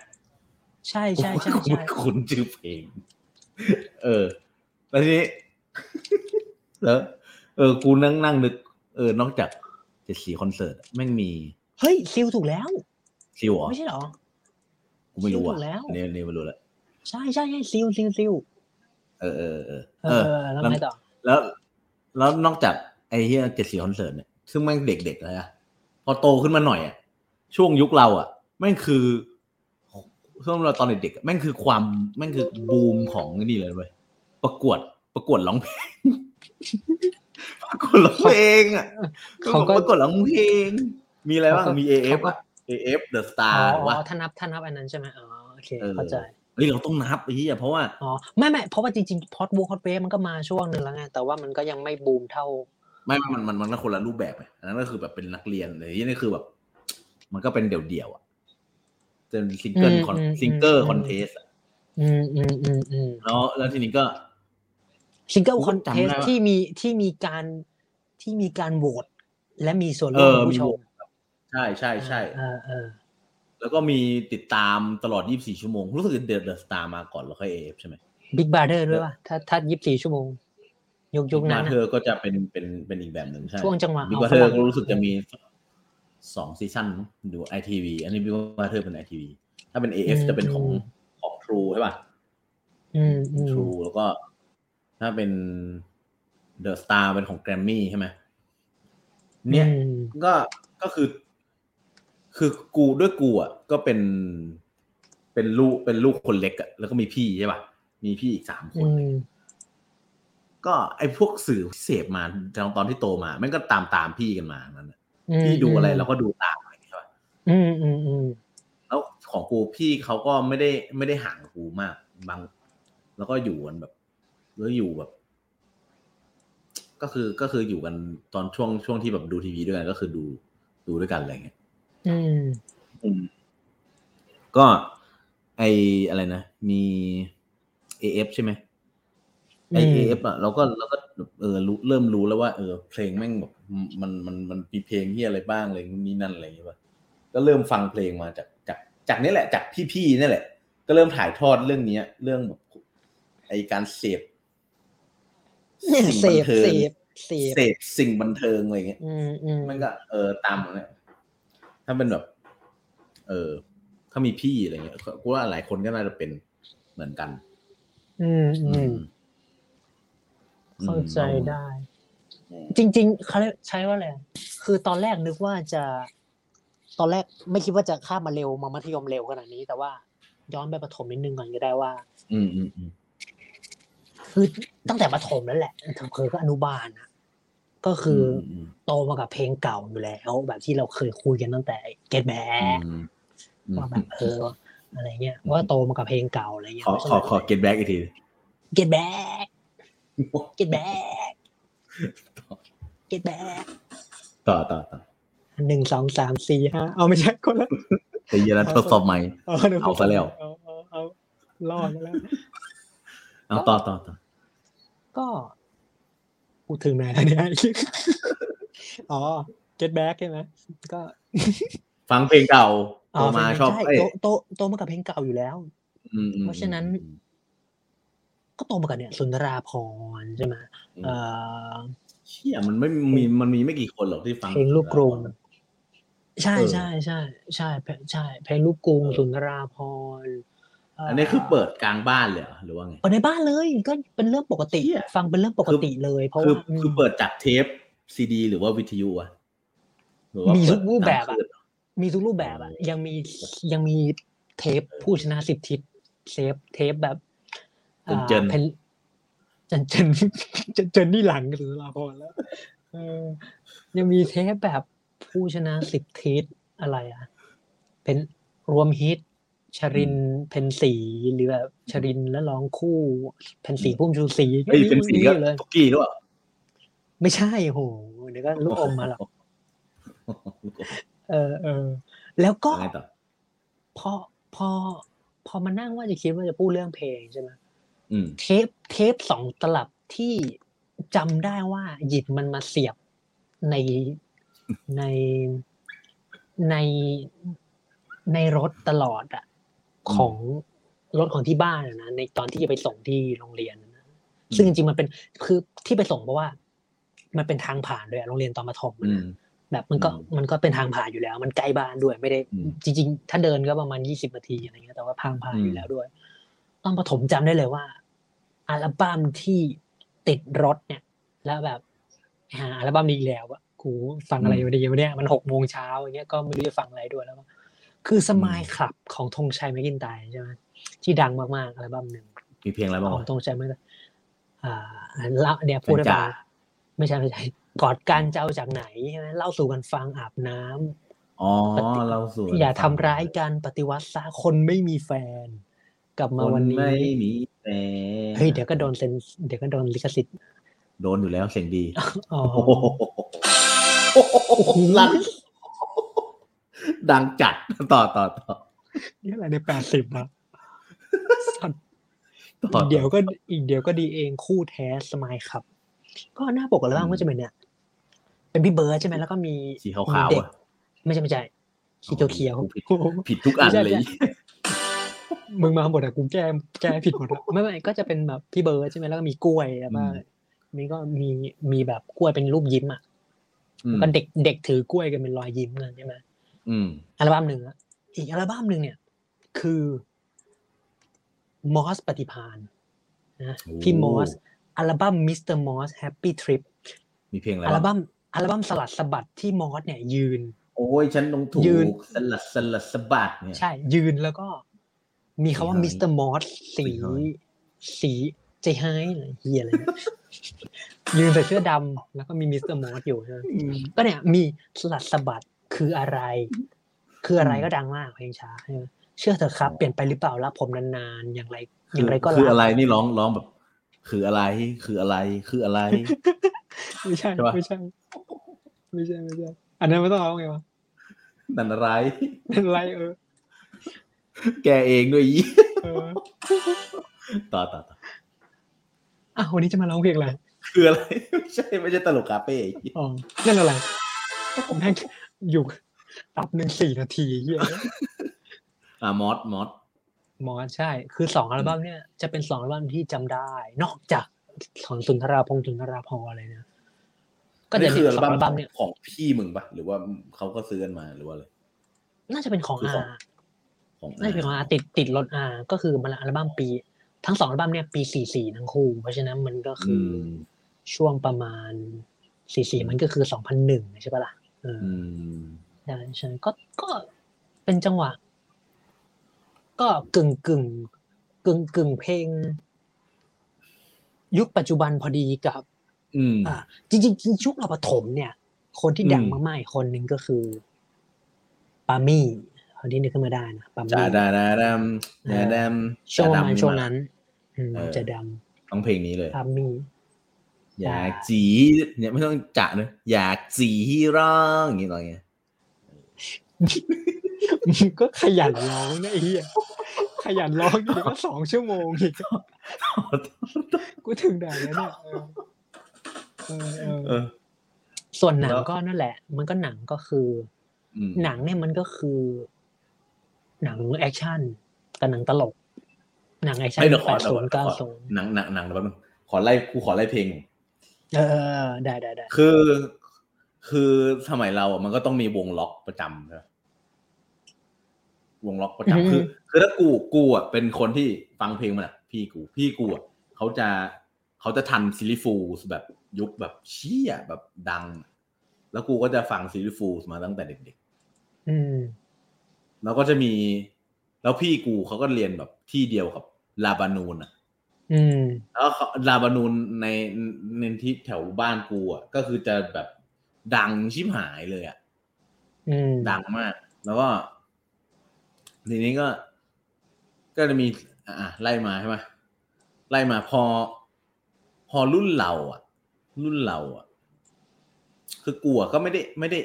ใช่ๆๆๆคุณชื่อเพลงเออแล้วทีนี้แล้วเออกูนั่งนั่งนึกเออนอกจากเจ็ดสีคอนเสิร์ตแม่งมีเฮ้ยซิลถูกแล้วซิลเหรอไม่ใช่หรอกูไม่รู้อ่ะเนี่ยเนี่ยไม่รู้แล้วใช่ใช่ใช่ซิลซิลซิลเออเออเออเออแล้วไงต่อแล้วแล้วนอกจากไอ้เฮียเจ็ดสีคอนเสิร์ตเนี่ยซึ่งแม่งเด็กๆเลยอะพอโตขึ้นมาหน่อยอะช่วงยุคเราอะแม่งคือช่วงเราตอนเด็กๆแม่งคือความแม่งคือบูมของนี่เลยเว้ยประกวดประกวดร้องเพลงประกวดร้องเพลงอ่ะเขาก็ประกวดร้องเพลงมีอะไรบ้างมี เอ เอฟ อ่ะ เอ เอฟ The Star ว่าถ้านับถ้านับอันนั้นใช่มั้ยอ๋อโอเคเข้าใจเฮ้ยเราต้องนับไอ้เหี้ยเพราะว่าอ๋อไม่ๆเพราะว่าจริงๆพอดวงพอดเวฟมันก็มาช่วงนึงแล้วไงแต่ว่ามันก็ยังไม่บูมเท่าไม่มันมันมันก็คนละรูปแบบอันนั้นก็คือแบบเป็นนักเรียนอะไรอย่างเงี้ยนี่คือแบบมันก็เป็นเดี่ยวๆอ่ะเป็นซิงเกิลคอนซิงเกอร์คอนเทสอ่ะอืมๆๆแล้วแล้วทีนี้ก็ซิงเกิลคอนเทสที่มีที่มีการที่มีการโหวตและมีส่วนร่วมผู้ชมใช่ใช่ใช่แล้วก็มีติดตามตลอดยี่สิบสี่ชั่วโมงรู้สึกเดอะเดอะสตาร์มาก่อนแล้วค่อยเอฟใช่ไหมบิ๊กบราเธอร์ด้วยป่ะถ้าถ้ายี่สิบสี่ชั่วโมงยุคยุคนั้นนะเธอก็จะเป็นเป็นเป็นอีกแบบหนึ่งใช่ช่วงจังหวะบิ๊กบราเธอร์ก็รู้สึกจะมีสองซีซั่นดู ไอ ที วี อันนี้บิ๊กบราเธอร์เป็น ไอ ที วี ถ้าเป็น เอ เอฟ จะเป็นของของ True ใช่ป่ะอืม True แล้วก็ถ้าเป็นเดอะสตาร์เป็นของ Grammy ใช่ไหมเนี่ยก็ก็คือคือกูด้วยกูอ่ะก็เป็นเป็นลูกเป็นลูกคนเล็กอ่ะแล้วก็มีพี่ใช่ป่ะมีพี่อีกสามคนก็ไอ้พวกสื่อเสพมาตอนที่โตมามันก็ตามตามพี่กันมานั่นแหละพี่ดูอะไรเราก็ดูตามอะไรใช่ป่ะอืมๆๆแล้วของกูพี่เขาก็ไม่ได้ไม่ได้ห่างกูมากบางแล้วก็อยู่กันแบบแล้วอยู่แบบก็คือก็คืออยู่กันตอนช่วงช่วงที่แบบดูทีวีด้วยกันก็คือดูดูด้วยกันอะไรเงี้ยอืมอืมก็ไออะไรนะมี เอ เอฟ ใช่ไหมไอ เอ เอฟ อ่ะเราก็เราก็เออรู้เริ่มรู้แล้วว่าเออเพลงแม่งแบบมันมันมันมีเพลงที่อะไรบ้างอะไรนี่นั่นอะไรอย่างเงี้ยก็เริ่มฟังเพลงมาจากจากจากนี่แหละจากพี่ๆนี่แหละก็เริ่มถ่ายทอดเรื่องนี้เรื่องแบบไอการเสพเนี่ยเสพเสพเสพเสพสิ่งบันเทิงอะไรเงี้ยอืมๆมันก็เออตามเนี่ยถ้าเป็นแบบเออถ้ามีพี่อะไรเงี้ยกูว่าหลายคนก็น่าจะเป็นเหมือนกันอืมๆเข้าใจได้จริงๆเขาใช้ว่าอะไรคือตอนแรกนึกว่าจะตอนแรกไม่คิดว่าจะข้ามมาเร็วมามัธยมเร็วขนาดนี้แต่ว่าย้อนไปประถมนิดนึงก่อนก็ได้ว่าอืมๆคือตั้งแต่ประถมนั่นแหละเคยก็อนุบาลนะก็คือโตมากับเพลงเก่าอยู่แล้วแบบที่เราเคยคุยกันตั้งแต่ Get Back ว่าแบบเอออะไรเงี้ยว่าโตมากับเพลงเก่าอะไรเงี้ยขอขอ Get Back อีกที Get Back get back get back ต่อต่อต่อหนึ่งสองสามสี่ห้าเอาไม่ใช่คนละแต่เยลันทดสอบใหม่เอาซะแล้วเอารอดแล้วเอาต่อต่อต่อก็พูดถึงไหนแล้วเนี่ยอ๋อ get back ใช่ไหมก็ฟังเพลงเก่าโตมาชอบโตโตมากับเพลงเก่าอยู่แล้วเพราะฉะนั้นก็โตมากับเนี่ยสุนทราภรณ์ใช่ไหมเออเชี่ยมันไม่มีมันมีไม่กี่คนหรอกที่ฟังเพลงลูกกรุงใช่ใช่ใช่ใช่ใช่เพลงลูกกรุงสุนทราภรณ์อันนี้คือเปิดกลางบ้านเลยหรือว่าไงเปิดในบ้านเลยก็เป็นเรื่องปกติฟังเป็นเรื่องปกติเลยเพราะว่าคือเปิดจากเทปซีดีหรือว่าวิทยุอ่ะมีทุกรูปแบบอ่ะมีทุกรูปแบบอ่ะยังมียังมีเทปผู้ชนะสิบทิศเซฟเทปแบบเจนเจนเจนเจนเจนนี่หลังสุนทราภรณ์แล้วยังมีเทปแบบผู้ชนะสิบทิศอะไรอ่ะเป็นรวมฮิตชรินเพนสีหรือแบบชรินแล้วร้องคู่เพนสีพุ่มชูสีก็มีเพนสีก็ตุ๊กกี้หรือเปล่าไม่ใช่โหเดี๋ยวก็ลูกอมมาหรอกเออเออแล้วก็พอพอพอมานั่งว่าจะคิดว่าจะพูดเรื่องเพลงใช่ไหมเทปเทปสองตลับที่จำได้ว่าหยิบมันมาเสียบในในในในรถตลอดอ่ะของรถของที่บ้านนะในตอนที่จะไปส่งที่โรงเรียนนะซึ่งจริงๆมันเป็นคือที่ไปส่งเพราะว่ามันเป็นทางผ่านด้วยโรงเรียนตอนประถมแบบมันก็มันก็เป็นทางผ่านอยู่แล้วมันใกล้บ้านด้วยไม่ได้จริงๆถ้าเดินก็ประมาณยี่สิบนาทีอะไรเงี้ยแต่ว่าทางผ่านอยู่แล้วด้วยตอนประถมจำได้เลยว่าอัลบั้มที่ติดรถเนี่ยแล้วแบบหาอัลบั้มนี้แล้วอ่ะกูฟังอะไรอยู่ดีวะเนี่ยมัน หกโมง นอย่างเงี้ยก็ไม่รู้จะฟังอะไรด้วยแล้วคือสมายคลับของธงชัยแมคอินไตร์ใช่ไหมที่ดังมากๆอัลบั้มหนึ่งมีเพลงอะไรบ้างของธงชัยแมคอินไตร์อ่าละเนี่ยพูดได้ป่ะไม่ใช่ไม่ใช่กอดกันเจ้าจากไหนใช่ไหมเล่าสู่กันฟังอาบน้ำอ๋อเล่าสู่อย่าทำร้ายกันปฏิวัติซะคนไม่มีแฟนกลับมาวันนี้ไม่มีแฟนเฮ้ยเดี๋ยวก็โดนเซนเดี๋ยวก็โดนลิขสิทธิ์โดนอยู่แล้วเสียงดีอ๋อลั่นดังจัดต่อต่อต่อนี่อะไรในแปดสิบอ่ะเดี๋ยวก็อีกเดี๋ยวก็ดีเองคู่แท้สมายครับก็หน้าปกอะไรบ้างก็จะเป็นเนี่ยเป็นพี่เบิร์ดใช่ไหมแล้วก็มีสีขาวๆอ่ะไม่ใช่ไม่ใช่สีเขียวๆผิดทุกอันเลยมึงมาหมดอ่ะกูแก้แก้ผิดหมดอ่ะไม่ไม่ก็จะเป็นแบบพี่เบิร์ดใช่ไหมแล้วก็มีกล้วยแล้วก็นี่ก็มีมีแบบกล้วยเป็นรูปยิ้มอ่ะก็เด็กเด็กถือกล้วยกันเป็นรอยยิ้มกันใช่ไหมอืมอัลบั้มหนึ่งอ่ะอีกอัลบั้มหนึ่งเนี่ยคือมอสปฏิภาณนะพี่มอสอัลบั้มมิสเตอร์มอสแฮปปี้ทริปมีเพลงอะไรอัลบั้มอัลบั้มสลัดสะบัดที่มอสเนี่ยยืนโอ้ยฉันต้องถูกสลัดสลัดสะบัดเนี่ยใช่ยืนแล้วก็มีคำว่ามิสเตอร์มอสสีสีใจหายอะไรเหี้ยอะไรยืนใส่เสื้อดำแล้วก็มีมิสเตอร์มอสอยู่ใช่ก็เนี่ยมีสลัดสะบัดคืออะไรคืออะไรก็ดังมากเพลงช้าใช่ไหมเชื่อเถอะครับเปลี่ยนไปหรือเปล่ารับผมนานๆอย่างไรอย่างไรก็คืออะไรนี่ร้องร้องแบบคืออะไรคืออะไรคืออะไรไม่ใช่ไม่ใช่ไม่ใช่ไม่ใช่อันนั้นไม่ต้องร้องไงวะนั่นอะไรนั่นอะไรเออแกเองด้วยยี่ต่อต่อต่ออ้าววันนี้จะมาร้องเพลงอะไรคืออะไรไม่ใช่ไม่ใช่ตลกคาเฟ่อ๋อนั่นอะไรผมแม่งอยู่ตับหนึ่งสี่นาทีเฮียอ่ามอสมอสมอสใช่คือสองอัลบั้มเนี่ยจะเป็นสองอัลบั้มที่จำได้นอกจากของสุนทราภรณ์สุนทราภรณ์อะไรนะก็จะเป็นอัลบั้มเนี่ยของพี่มึงปะหรือว่าเขาก็ซื้อกันมาหรือว่าอะไรน่าจะเป็นของอาของน่าจะเป็นของอาติดติดรถอาก็คือมันอัลบั้มปีทั้งสองอัลบั้มเนี่ยปีสี่สี่ทั้งคู่เพราะฉะนั้นมันก็คือช่วงประมาณสี่สี่มันก็คือสองพันหนึ่งใช่ปะล่ะอืมใช่ใช่ก็ก็เป็นจังหวะก็กึ่งกึ่งกึ่งกึ่งเพลงยุคปัจจุบันพอดีกับอ่าจริงจริงยุคเราประถมเนี่ยคนที่ดังมากๆคนหนึ่งก็คือปามี่คนที่นึกขึ้นมาได้นะปามี่จะดำดำจะดำช่วงนั้นช่วงนั้นจะดำต้องเพลงนี้เลยปามี่ อยากจีเนี่ยไม่ต้องจะนะอยากจีที่ร้องอย่างนี้อะไรเงี้ยมึงก็ขยันร้องนะไอ้เหี้ยขยันร้องอยู่ก็สองชั่วโมงอีกกูถึงได้แล้วเนี่ยเออส่วนหนังก็นั่นแหละมันก็หนังก็คือหนังเนี่ยมันก็คือหนังแอคชั่นกับหนังตลกหนังแอคชั่นแปดสิบ เก้าสิบหนังหนังๆๆแบบนึงขอไล่กูขอไล่เพลงเออได้ๆๆคือคือสมัยเราอ่ะมันก็ต้องมีวงล็อกประจำใช่ป่ะวงล็อกประจำคือคือถ้ากูกูอ่ะเป็นคนที่ฟังเพลงมันอ่ะพี่กูพี่กูอ่ะเขาจะเขาจะทันซิลลี่ฟูลส์แบบยุคแบบเชี่ยแบบดังแล้วกูก็จะฟังซิลลี่ฟูลส์มาตั้งแต่เด็กๆอืมแล้วก็จะมีแล้วพี่กูเขาก็เรียนแบบที่เดียวกับลาบานูนอ่ะอืมแล้วลาบานูนในในที่แถวบ้านกูอ่ะก็คือจะแบบดังชิบหายเลยอ่ะอืมดังมากแล้วก็ทีนี้ก็ก็จะมีอ่ะไล่มาใช่ไหมไล่มาพอพอรุ่นเราอ่ะรุ่นเราอ่ะคือกูอ่ะก็ไม่ได้ไม่ได้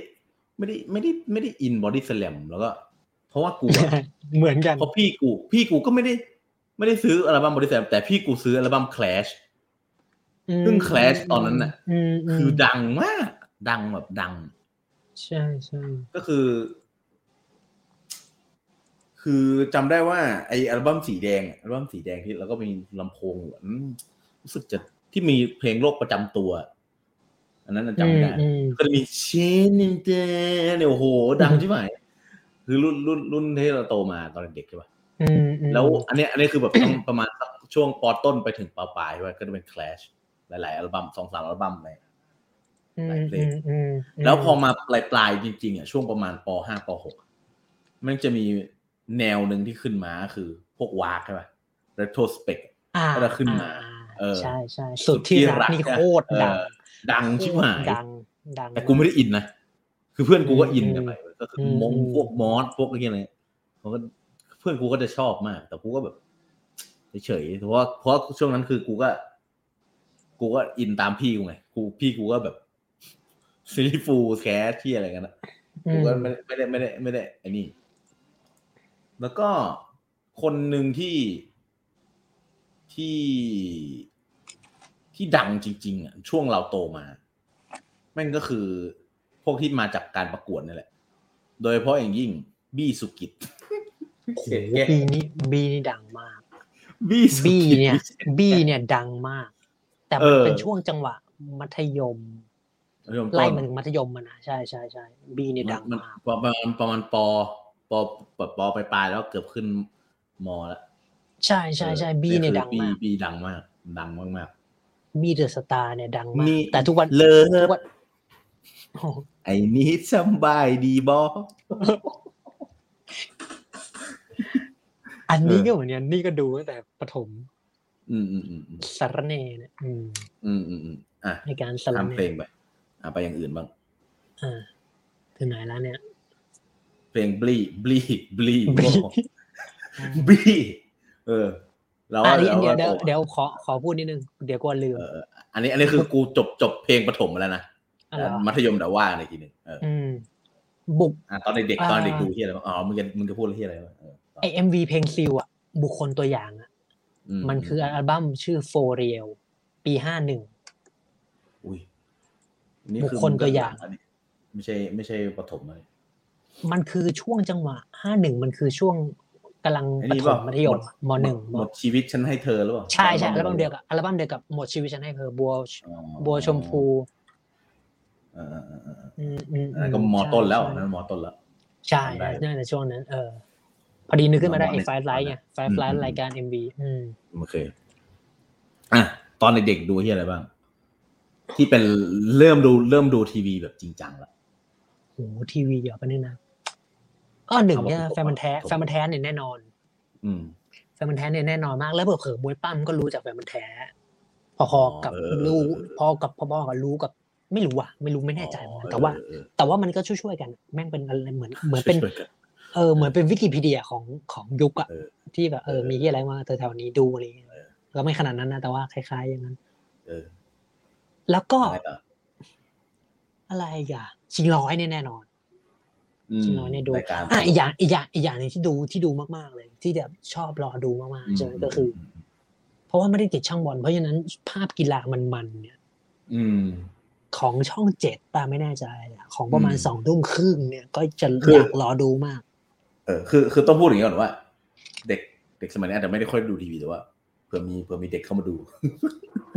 ไม่ได้ไม่ได้ไม่ได้อินบอดี้สแลมแล้วก็เพราะว่ากูอ่ะเหมือนกันเพราะพี่กูพี่กูก็ไม่ได้ไม่ได้ซื้ออัลบั้มบอดี้สแลมแต่พี่กูซื้ออัลบั้ม Clash ซึ่ง Clash ตอนนั้นน่ะคือดังมากดังแบบดังใช่ๆก็คือคือจำได้ว่าไออัลบั้มสีแดงอัลบั้มสีแดงที่แล้วก็มีลำโพงรู้สึกจะที่มีเพลงโรคประจำตัวอันนั้นจำไม่ได้ก็จะมีเชนิเตเนี่ยโอ้โหดังใช่ไหมคือรุ่นรุ่นรุ่นที่เราโตมาตอนเด็กใช่ป่ะแล้วอันนี้อันนี้คือแบบ ประมาณช่วงปอต้นไปถึงปลายๆก็จะเป็น Clash หลายๆอัลบั้ม สองสาม อัลบั้มอะไรหลายเพลงแล้วพอมาปลายๆจริงๆอ่ะช่วงประมาณปห้าปหกมันจะมีแนวหนึ่งที่ขึ้นมาคือพวกวากใช่ป่ะ retrospect ก็จะขึ้นมาเออใช่ๆสุดที่รักนี่โคตรดังดังชิบหายดังแต่กูไม่ได้อินนะคือเพื่อนกูก็อินกันไปก็คือมงพวกมอสพวกอะไรอย่างเงี้ยเขาก็เพื่อนกูก็จะชอบมากแต่กูก็แบบเฉยๆเพราะเพราะช่วงนั้นคือกูก็กูก็อินตามพี่กูไงกูพี่กูก็แบบซีรีส์ฟูแคสที่อะไรกันนะกูก็ไม่ไม่ได้ไม่ได้ไม่ได้ไอ้นี่แล้วก็คนหนึ่งที่ที่ที่ดังจริงๆอ่ะช่วงเราโตมาแม่งก็คือพวกที่มาจากการประกวดนี่แหละโดยเฉพาะอย่างยิ่งบี้สุกิตโอ้โหบี้นี่บี้นี่ดังมากบี้บี้เนี่ยบี้เนี่ยดังมากแต่มันเป็นช่วงจังหวะมัธยมไล่มาถึงมัธยมมานะใช่ใช่ใช่บี้เนี่ยดังมากประมาณประมาณปปแบบปไปปลายแล้วเกือบขึ้นมอแล้วใช่ใช่ใช่บี้เนี่ยดังมากบี้ดังมากดังมากมากบี้เดอะสตาร์เนี่ยดังมากแต่ทุกวันเลยไอ้นี่สบายดีบออันนี้ก็เหมือนกันนี่ก็ดูตั้งแต่ประถมอืมๆๆสารเนเนี่ยอืมอืมๆๆอ่ะในการสารเนเพลงไปอ่ะไปอย่างอื่นบ้างอ่าถึงไหนแล้วเนี่ยเพลงบลีบลีบลีบลีเออแล้วเดี๋ยวเดี๋ยวขอขอพูดนิดนึงเดี๋ยวกลัวลืมเอออันนี้อันนี้คือกูจบจบเพลงประถมมาแล้วนะมัธยมแต่ว่าอะไรทีนึงเอออืมบุกอ่ะตอนเด็กๆตอนเด็กดูเหี้ยอะไรอ๋อมึงจะมึงจะพูดเหี้ยอะไรวะเออไอ้ เอ็ม วี เพลงซิลอ่ะบุคคลตัวอย่างอ่ะมันคืออัลบั้มชื่อ For Real ปีห้าสิบเอ็ดอุ้ยนี่คือบุคคลตัวอย่างไม่ใช่ไม่ใช่ประถมเลยมันคือช่วงจังหวะห้าสิบเอ็ดมันคือช่วงกำลังประถมมัธยมม.หนึ่งหมดชีวิตฉันให้เธอหรือเปล่าใช่ๆอัลบั้มเดียวกับอัลบั้มเดียวกับหมดชีวิตฉันให้เธอบัวบัวชมพูเออๆๆก็มอต้นแล้วนั้นมอต้นแล้วใช่นั่นในช่วงนั้นเออพอดีนึกขึ้นมาได้ไอ้ไฟไลท์ไงไฟไลท์รายการ เอ็ม วี อืมโอเคอ่ะตอนเด็กๆดูเหี้ยอะไรบ้างที่เป็นเริ่มดูเริ่มดูทีวีแบบจริงจังแล้วโหทีวีเยอะปะเนี่ยนะอ้อหนึ่งเนี่ยแฟนมันแท้แฟนมันแท้เนี่ยแน่นอนอืมแฟนมันแท้เนี่ยแน่นอนมากแล้วเผลอๆมวยปั้มก็รู้จากแฟนมันแท้พอๆกับรู้พอกับพ่อๆกับรู้กับไม่รู้อ่ะไม่รู้ไม่แน่ใจเหมือนกันแต่ว่าแต่ว่ามันก็ช่วยๆกันแม่งเป็นอะไรเหมือนเหมือนเป็นเออเหมือนเป็นวิกิพีเดียของของยุคอ่ะที่แบบเออมีอะไรมาแถวๆนี้ดูอะไรแล้วไม่ขนาดนั้นนะแต่ว่าคล้ายๆอย่างนั้นเออ แล้วก็อะไรอ่ะชิงร้อยแน่นอนชิงร้อยเนี่ยดูอ่ะอีกอย่างอีกอย่างอีกอย่างนึงที่ดูที่ดูมากๆเลยที่แบบชอบรอดูมากๆใช่ก็คือเพราะว่าไม่ได้ติดช่างบอลเพราะฉะนั้นภาพกีฬามันๆเนี่ยของช่องเจ็ดป่ะไม่แน่ใจของประมาณสองทุ่มครึ่งเนี่ยก็จะอยากรอดูมากเออคือคือต้องพูดอย่างนี้ก่อนว่าเด็กเด็กสมัยนี้อาจจะไม่ได้ค่อยดูทีวีแต่ว่าเผื่อมีเผื่อมีเด็กเข้ามาดู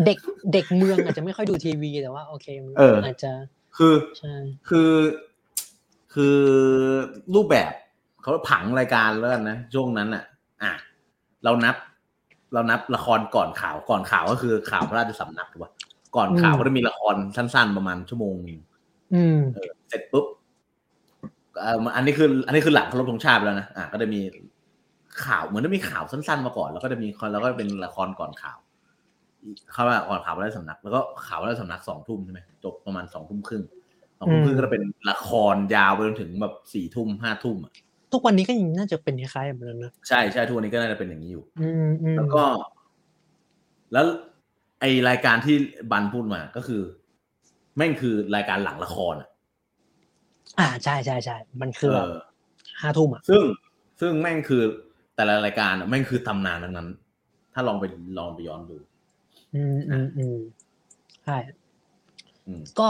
เด็กเด็กเมืองอาจจะไม่ค่อยดูทีวีแต่ว่าโอเคมันอาจจะคือคือคือรูปแบบเขาผังรายการแล้วนะช่วงนั้นอ่ะอ่ะเรานับเรานับละครก่อนข่าวก่อนข่าวก็คือข่าวพระราชสำนักถูกป่ะก่อนข่าวก็จะมีละครสั้นๆประมาณชั่วโมงนึงเสร็จปุ๊บอันนี้คืออันนี้คือหลังเคารพธงชาติแล้วนะอ่ะก็จะมีข่าวเหมือนจะมีข่าวสั้นๆมาก่อนแล้วก็จะมีแล้วก็เป็นละครก่อนข่าวเขาว่าก่อนข่าวพระราชสำนักแล้วก็ข่าวพระราชสำนักสองทุ่มใช่ไหมจบประมาณสองทุ่มครึ่งสองทุ่มครึ่งก็จะเป็นละครยาวไปจนถึงแบบสี่ทุ่มห้าทุ่มอ่ะทุกวันนี้ก็ยังน่าจะเป็นคล้ายๆแบบนั้นนะใช่ใช่ทุกวันนี้ก็น่าจะเป็นอย่างนี้อยู่แล้วก็แล้วไอรายการที่บันพูดมาก็คือแม่งคือรายการหลังละครอ่ะอ่าใช่ใช่ใช่มันคือห้าทุ่มอ่ะซึ่งซึ่งแม่งคือแต่ละรายการอ่ะแม่งคือตำนานทั้งนั้นถ้าลองไปลองไปย้อนดูอืมอืมอืมใช่ก็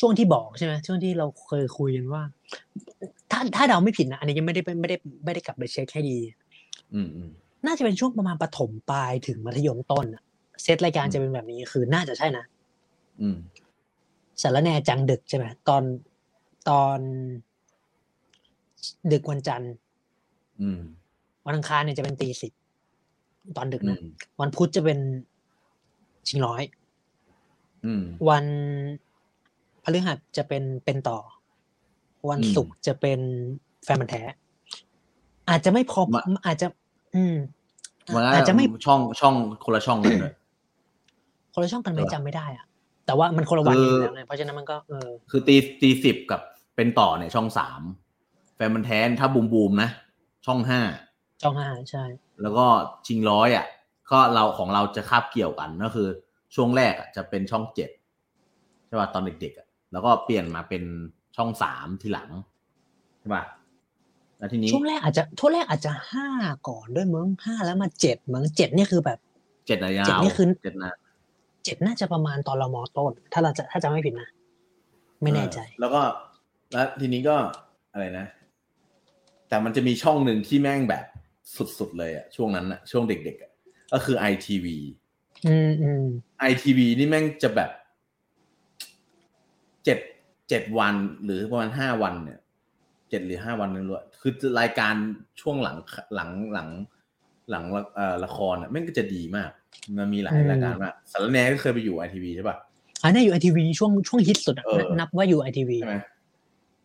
ช่วงที่บอกใช่ไหมช่วงที่เราเคยคุยกันว่าถ้าถ้าเราไม่ผิดนะอันนี้ยังไม่ได้ไม่ได้ไม่ได้กลับไปเช็คให้ดีอืมอืมน่าจะเป็นช่วงประมาณประถมปลายถึงมัธยมต้นอ่ะเซตรายการจะเป็นแบบนี้คือน่าจะใช่นะอืมสารแหน่จังดึกใช่ไหมตอนตอนดึกวันจันทร์วันอังคารเนี่ยจะเป็นตีสิบตอนดึกนะวันพุธจะเป็นชิงร้อยวันพฤหัสจะเป็นเป็นต่อวันศุกร์จะเป็นแฟนมันแท้อาจจะไม่พออาจจะอืมอาจจะไม่ช่องช่องคนละช่องกันเลยคนละช่องกันไม่จำไม่ได้อ่ะแต่ว่ามันคนละวันอยู่แล้วไงเพราะฉะนั้นมันก็เออคือตีตีสิบกับเป็นต่อเนี่ยช่องสามแฟนมันแท้ถ้าบูมบูมนะช่องห้าช่องห้าใช่แล้วก็ชิงร้อยอ่ะก็เราของเราจะคาบเกี่ยวกันก็คือช่วงแรกอ่ะจะเป็นช่องเจ็ดใช่ป่ะตอนเด็กๆอ่ะแล้วก็เปลี่ยนมาเป็นช่องสามทีหลังใช่ป่ะแล้วทีนี้ช่วงแรกอาจจะช่วงแรกอาจจะห้าก่อนด้วยมั้งห้าแล้วมาเจ็ดมั้งเจ็ดเนี่ยคือแบบเจ็ดระยะเจ็ดนี่คือเจ็ดนะเจ็ดน่าจะประมาณตอนเราม.ต้นถ้าเราจะถ้าจำไม่ผิดนะไม่แน่ใจแล้วก็แล้วทีนี้ก็อะไรนะแต่มันจะมีช่องหนึ่งที่แม่งแบบสุดๆเลยอะช่วงนั้นอะช่วงเด็กๆอะก็คือ ไอ ที วี อืมอืม ไอ ที วี นี่แม่งจะแบบเจ็ดเจ็ดวันหรือประมาณห้าวันเนี่ยเจ็ดหรือห้าวันนึงเลยคือรายการช่วงหลังหลังหลังหลังเอ่อละครอ่ะแม่งก็จะดีมากมันมีหลายรายการมากสารแหน่ก็เคยไปอยู่ ไอ ที วี ใช่ป่ะอ่ะเนี่ยอยู่ ไอ ที วี ช่วงช่วงฮิตสุดอ่ะนับว่าอยู่ ไอ ที วี ใช่มั้ย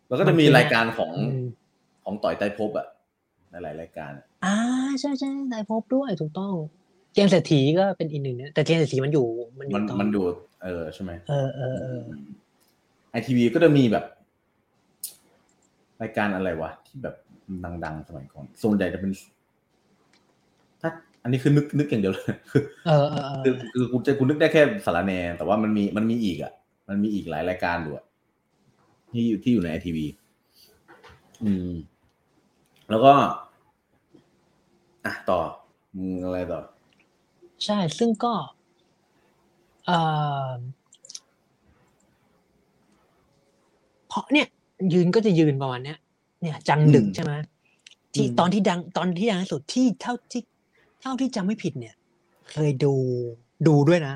แล้วก็จะมีรายการของของต่อยไตรภพอ่ะหลายรายการอ่าใช่ๆไตรภพด้วยถูกต้องเกมเศรษฐีก็เป็นอีกหนึ่งเนี่ยแต่เกมเศรษฐีมันอยู่มันอยู่มันอยู่เออใช่มั้ยเออๆๆ ไอ ที วี ก็จะมีแบบรายการอะไรวะที่แบบดังๆสมัยก่อนส่วนใหญ่จะเป็นถ้าอันนี้คือนึกนึกอย่างเดียวเลยเออคือคือคุณจะคุณนึกได้แค่สารแหน่แต่ว่ามันมีมันมีอีกอ่ะมันมีอีกหลายรายการด้วยที่อยู่ที่อยู่ใน ไอ ที วี อืมแล้วก็อ่ะต่ออะไรต่อใช่ซึ่งก็เอ่อเพราะเนี่ยยืนก็จะยืนประมาณเนี้ยเนี่ยจังดึกใช่ไหมที่ตอนที่ดังตอนที่ดังที่สุดที่เท่าที่เท่าที่จำไม่ผิดเนี่ยเคยดูดูด้วยนะ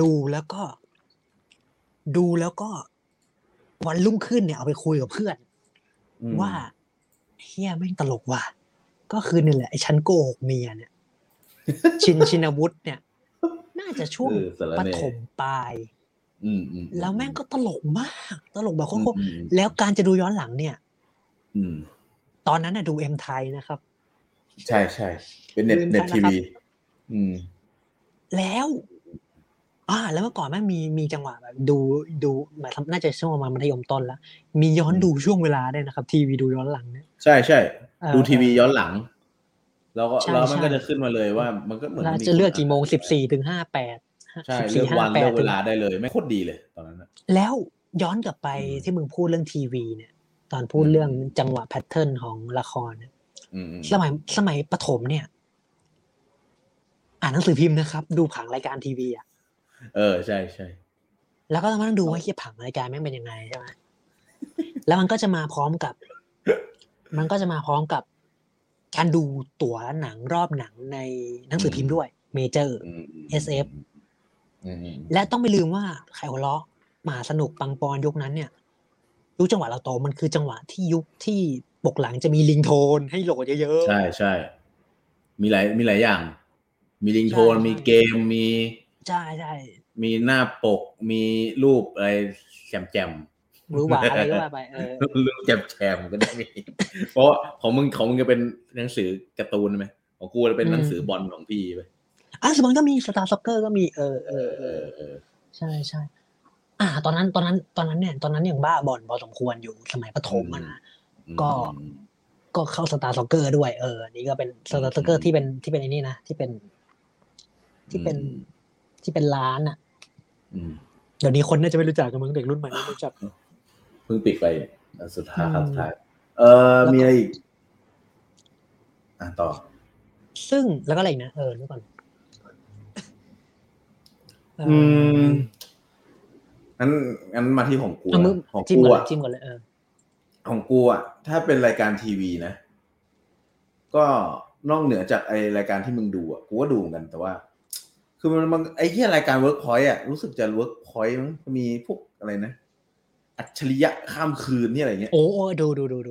ดูแล้วก็ดูแล้วก็วันรุ่งขึ้นเนี่ยเอาไปคุยกับเพื่อนว่าเฮียแม่งตลกว่ะก็คือนี่แหละไอ้ชั้นโกหกเมียเนี่ยชินชินวุฒิเนี่ยน่าจะช่วงปฐมปลายแล้วแม่งก็ตลกมากตลกแบบโคตรแล้วการจะดูย้อนหลังเนี่ยตอนนั้นน่ะดูเอ็มไทยนะครับใช่ๆเป็นเน็ตเน็ตทีวีอืมแล้วอ่าแล้วเมื่อก่อนแม่งมีมีจังหวะแบบดูดูหมายน่าจะช่วงประมาณมัธยมต้นแล้วมีย้อนดูช่วงเวลาด้วยนะครับทีวีดูย้อนหลังเนี่ยใช่ๆดูทีวีย้อนหลังแล้วก็แล้วมันก็จะขึ้นมาเลยว่ามันก็เหมือนจะเลือกกี่โมงสิบสี่ถึงห้าสิบแปด ใช่เลือกวันเลือกเวลาได้เลยไม่โคตรดีเลยตอนนั้นแล้วย้อนกลับไปที่มึงพูดเรื่องทีวีเนี่ยตอนพูดเรื่องจังหวะแพทเทิร์นของละครสมัยสมัยประถมเนี่ยอ่านหนังสือพิมพ์นะครับดูผังรายการทีวีอ่ะเออใช่ใช่แล้วก็ต้องมาดูว่าเขียนผังรายการแม่งเป็นยังไงใช่ไหมแล้วมันก็จะมาพร้อมกับมันก็จะมาพร้อมกับการดูตั๋วหนังรอบหนังในหนังสือพิมพ์ด้วยเมเจอร์ เอส เอฟ และต้องไม่ลืมว่าใครหัวเราะมหาสนุกปังปอนยุคนั้นเนี่ยยุคจังหวะเราโตมันคือจังหวะที่ยุคที่ปกหลังจะมีลิงโทนให้โหลดเยอะๆใช่ใช่มีหลายมีหลายอย่างมีลิงโทนมีเกมมีใช่ใช่มีหน้าปกมีรูปอะไรแจมๆรูปหวานอะไรก็ว่าไปเออรูปแจมๆก็ได้มีเพราะของมึงของมึงจะเป็นหนังสือการ์ตูนมั้ยของกูจะเป็นหนังสือบอลของพี่ไปอ่ะสมมุติก็มี Star Soccer ก็มีเออเออเออใช่ๆอ่าตอนนั้นตอนนั้นตอนนั้นเนี่ยตอนนั้นยังบ้าบอลพอสมควรอยู่สมัยประถมอ่ะนะก็ก็เข้า Star Soccer ด้วยเอออันนี้ก็เป็น Star Soccer ที่เป็นที่เป็นไอ้นี่นะที่เป็นที่เป็นที่เป็นร้านอ่ะเดี๋ยวนี้คนน่าจะไม่รู้จักกันมั้งเด็กรุ่นใหม่ไม่รู้จักเพิ่งปิดไปสุดท้ายครับสุดท้ายเออมีอะไรอีกอ่ะต่อซึ่งแล้วก็อะไรนะเออดูก่อนอืมงั้นงั้นมาที่ของกูของกูอ่ะจิ้มก่อนเลยเออของกูอ่ะถ้าเป็นรายการทีวีนะก็นอกเหนือจากไอรายการที่มึงดูอ่ะกูก็ดูเหมือนกันแต่ว่าคือมันมันไอ้เหี้ยรายการ Work Point อ่ะรู้สึกจะ Work Point มั้งมีพวกอะไรนะอัจฉริยะข้ามคืนนี่อะไรเงี้ยโอ้ๆดู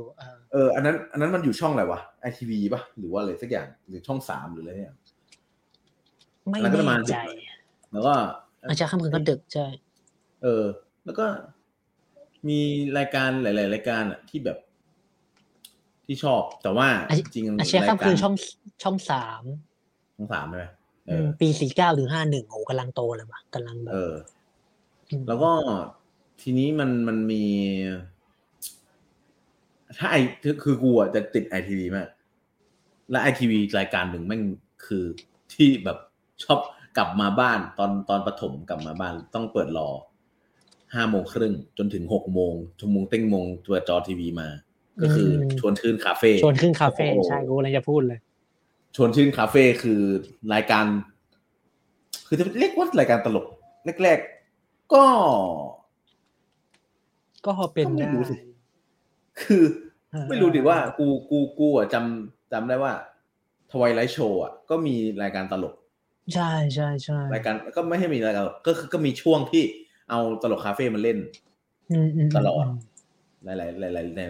ๆๆเออเอออันนั้นอันนั้นมันอยู่ช่องอะไรวะ ไอ ที วี ป่ะหรือว่าอะไรสักอย่างหรือช่องสามหรืออะไรเนี่ยไม่แน่ใจแล้วก็อาจจะข้ามคืนก็ดึกใช่เออแล้วก็มีรายการหลายๆรายการอ่ะที่แบบที่ชอบแต่ว่าจริงๆอาจจะข้ามคืนช่องช่องสามช่องสามใช่มั้ยปีสี่สิบเก้าถึงห้าสิบเอ็ดโอ้กำลังโตเลยว่ะกำลังแบบเออแล้วก็ทีนี้มันมันมีถ้าไอคือกูอ่ะจะติด ไอ ที วี มากและ ไอ ที วี รายการหนึ่งแม่งคือที่แบบชอบกลับมาบ้านตอนตอนประถมกลับมาบ้านต้องเปิดรอ ห้าโมงครึ่ง จนถึง หกโมง ชั่วโมงเต็งโมงตัวจอทีวีมาก็คือชวนชื่นคาเฟ่ชวนชื่นคาเฟ่ใช่กูเลยจะพูดเลยชวนชื่นคาเฟ่คือรายการคือจะเรียกว่ารายการตลกแรกๆก็ก็พอเป็นได้คือไม่รู้ดิว่ากูกูกูอ่ะจำจำได้ว่า Twilight Show อ่ะก็มีรายการตลกใช่ๆๆรายการก็ไม่ให้มีรายการก็คือก็มีช่วงที่เอาตลกคาเฟ่มาเล่นตลอดหลายๆหลายๆใน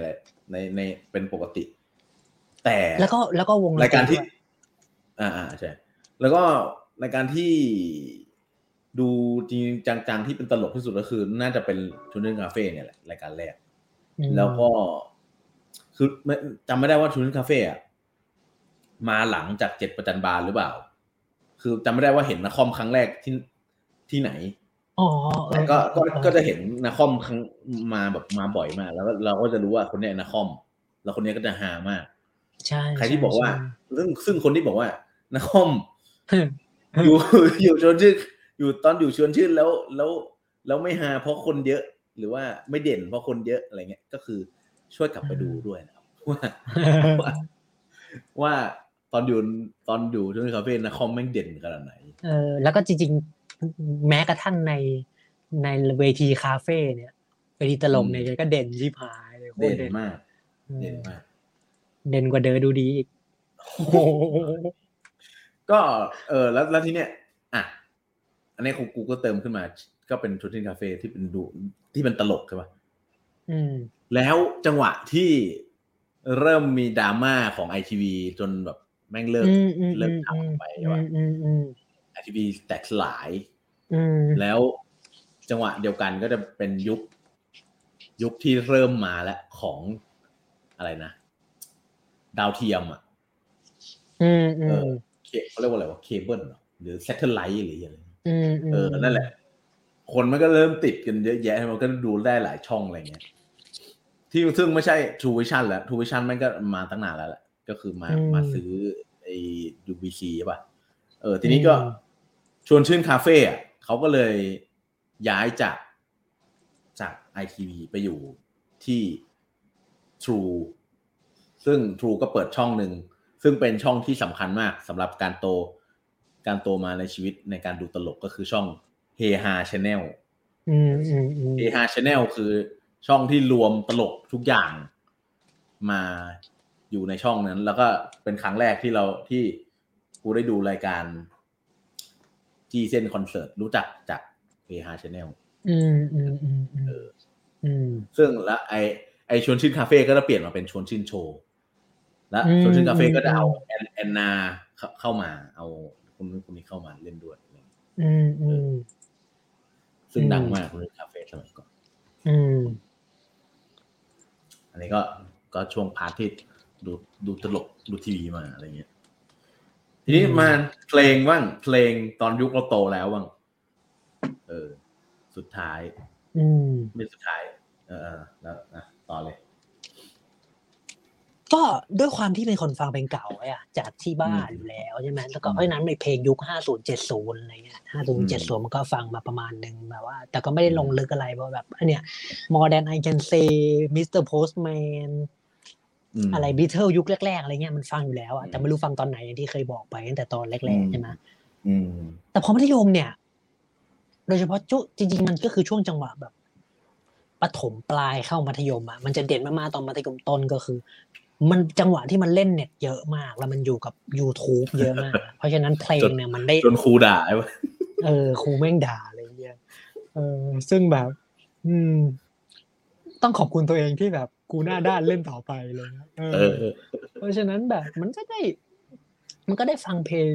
ในในเป็นปกติแต่แล้วก็แล้วก็วงรายการที่อ่าๆใช่แล้วก็รายการที่ดูจริงจังๆที่เป็นตลกที่สุดก็คือน่าจะเป็นชวนเล่นคาเฟ่เนี่ยแหละรายการแรกแล้วก็คือจำไม่ได้ว่าชวนเล่นคาเฟ่อะมาหลังจากเจ็ดประจันบานหรือเปล่าคือจำไม่ได้ว่าเห็นนครครั้งแรกที่ที่ไหนอ๋อแต่ก็ก็ก็จะเห็นนครครั้งมาแบบมาบ่อยมากแล้วเราก็จะรู้ว่าคนเนี้ยนครแล้วคนเนี้ยก็จะหามากใช่ใครที่บอกว่าซึ่งซึ่งคนที่บอกว่านะคอมอยู่อยู่ชวนชื่นอยู่ตอนอยู่ชวนชื่นแล้วแล้วแล้วไม่หาเพราะคนเยอะหรือว่าไม่เด่นเพราะคนเยอะอะไรเงี้ยก็คือช่วยกลับไปดูด้วยนะว่าว่าตอนอยู่ตอนอยู่ชวนชื่นคาเฟ่นะคอมแม่งเด่นขนาดไหนเออแล้วก็จริงๆแม้กระทั่งในในเวทีคาเฟ่เนี่ยเวทีตลกเนี่ยก็เด่นชิบหายเลยโคตรเด่นมากเด่นมากเด่นกว่าเดิมดูดีอีกก็เออแล้วแล้วทีเนี้ยอ่ะอันนี้กูก็เติมขึ้นมาก็เป็นชวนชื่นคาเฟ่ที่เป็นดูที่เป็นตลกใช่ป่ะอืมแล้วจังหวะที่เริ่มมีดราม่าของ ไอ ที วี จนแบบแม่งเลิกเลิกทำไปว่ะอืมๆ ไอ ที วี แตกสลายอืมแล้วจังหวะเดียวกันก็จะเป็นยุคยุคที่เริ่มมาแล้วของอะไรนะดาวเทียมอ่ะอืมเออเขาเรียกว่าอะไรวะเคเบิลหรือ satellite หรืออะไรอืมเออนั่นแหละคนมันก็เริ่มติดกันเยอะแยะมันก็ดูได้หลายช่องอะไรเงี้ยที่ซึ่งไม่ใช่ True Vision แล้ว True Vision มันก็มาตั้งนานแล้วแหละก็คือมามาซื้อไอ้ ยู บี ซี ใช่ป่ะเออทีนี้ก็ชวนชื่นคาเฟ่อ่ะ เขาก็เลยย้ายจากจาก ไอ ที วี ไปอยู่ที่ True ซึ่ง True ก็เปิดช่องหนึ่งซึ่งเป็นช่องที่สำคัญมากสำหรับการโตการโตมาในชีวิตในการดูตลกก็คือช่อง เฮฮา Channel อืมๆๆ เฮฮา Channel คือช่องที่รวมตลกทุกอย่างมาอยู่ในช่องนั้นแล้วก็เป็นครั้งแรกที่เราที่กูได้ดูรายการจีเซนคอนเสิร์ตรู้จักจาก เฮฮา Channel อืมๆๆเอออืมซึ่งแล้วไอไอชวนชื่นคาเฟ่ก็จะเปลี่ยนมาเป็นชวนชื่นโชว์และชวนชื่นคาเฟ่ก็จะเอาแอนแอนนาเข้ามาเอาคนนู้นคนนี้เข้ามาเล่นด้วยอืมๆซึ่งดังมากเลยคาเฟ่สมัยก่อนอืมอันนี้ก็ก็ช่วงพาร์ทที่ดูดูตลกดูทีวีมาอะไรเงี้ยทีนี้มาเพลงบ้างเพลงตอนยุคเราโตแล้วบ้างเออสุดท้ายอืมเป็นสุดท้ายเออแล้วนะต่อเลยก็ด้วยความที่เป็นคนฟังเพลงเก่าอ่ะจากที่บ้านอยู่แล้วใช่มั้ยแล้วก็เพราะฉะนั้นในเพลงยุคห้าสิบ เจ็ดสิบอะไรเงี้ยห้าสิบ เจ็ดสิบมันก็ฟังมาประมาณนึงแบบว่าแต่ก็ไม่ได้ลงลึกอะไรเพราะแบบอันเนี้ย More Than I Can Say มิสเตอร์ Postman อะไร Beatles ยุคแรกๆอะไรเงี้ยมันฟังอยู่แล้วอ่ะแต่ไม่รู้ฟังตอนไหนอย่างที่เคยบอกไปตั้งแต่ตอนแรกๆใช่มั้ยอืมแต่พอมัธยมเนี่ยโดยเฉพาะจริงๆมันก็คือช่วงจังหวะแบบประถมปลายเข้ามัธยมอ่ะมันจะเด่นมากๆตอนมัธยมต้นก็คือมันจังหวะที่มันเล่นเน็ตเยอะมากแล้วมันอยู่กับ YouTube เยอะมากเพราะฉะนั้นเพลงเนี่ยมันได้จนครูด่าไอ้เออครูแม่งด่าอะไรเงี้ยเออซึ่งแบบอืมต้องขอบคุณตัวเองที่แบบกูหน้าด้านเล่นต่อไปเลยนะเออเพราะฉะนั้นแบบมันก็ได้มันก็ได้ฟังเพลง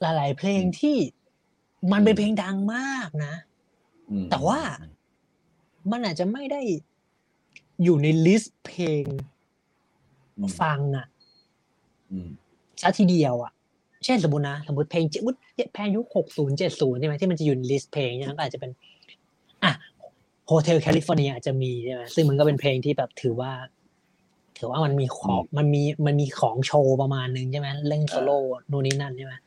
หลายๆเพลงที่มันเป็นเพลงดังมากนะแต่ว่ามันอาจจะไม่ได้อยู่ในลิสต์เพลงฟังอ่ะซะทีเดียวอ่ะเช่นสมมุตินะสมมุติเพลงยุคเพลงยุคหกสิบ เจ็ดสิบใช่มั้ยที่มันจะอยู่ในลิสต์เพลงนั้นก็อาจจะเป็นอ่ะ Hotel California อาจจะมีใช่มั้ยซึ่งมันก็เป็นเพลงที่แบบถือว่าถือว่ามันมีของมันมีมันมีของโชว์ประมาณนึงใช่มั้ยเล่นโซโล่โน่นนี่นั่นใช่มั้ย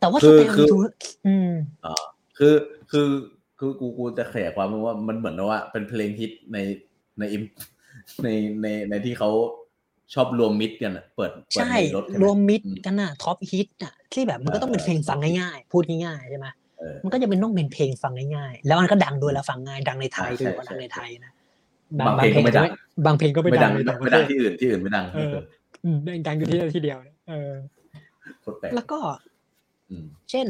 แต่ว่าสเปนดูอืมอ่าคือคือคือกูกูจะขยายความว่ามันเหมือนว่าเป็นเพลงฮิตในในในในในที่เขาชอบรวมมิตรกันเปิดเปิดรถรวมมิตรกันน่ะท็อปฮิตน่ะที่แบบมันก็ต้องเป็นเพลงฟังง่ายๆพูดง่ายๆใช่มั้ยมันก็จะเป็นต้องเป็นเพลงฟังง่ายๆแล้วมันก็ดังด้วยแล้วฟังง่ายดังในไทยด้วยก็ดังในไทยนะบางเพลงก็ไม่ดังบางเพลงก็ไม่ดังไม่ดังที่อื่นที่อื่นไม่ดังเอออืมดังอยู่ที่ที่เดียวเออแล้วก็เช่น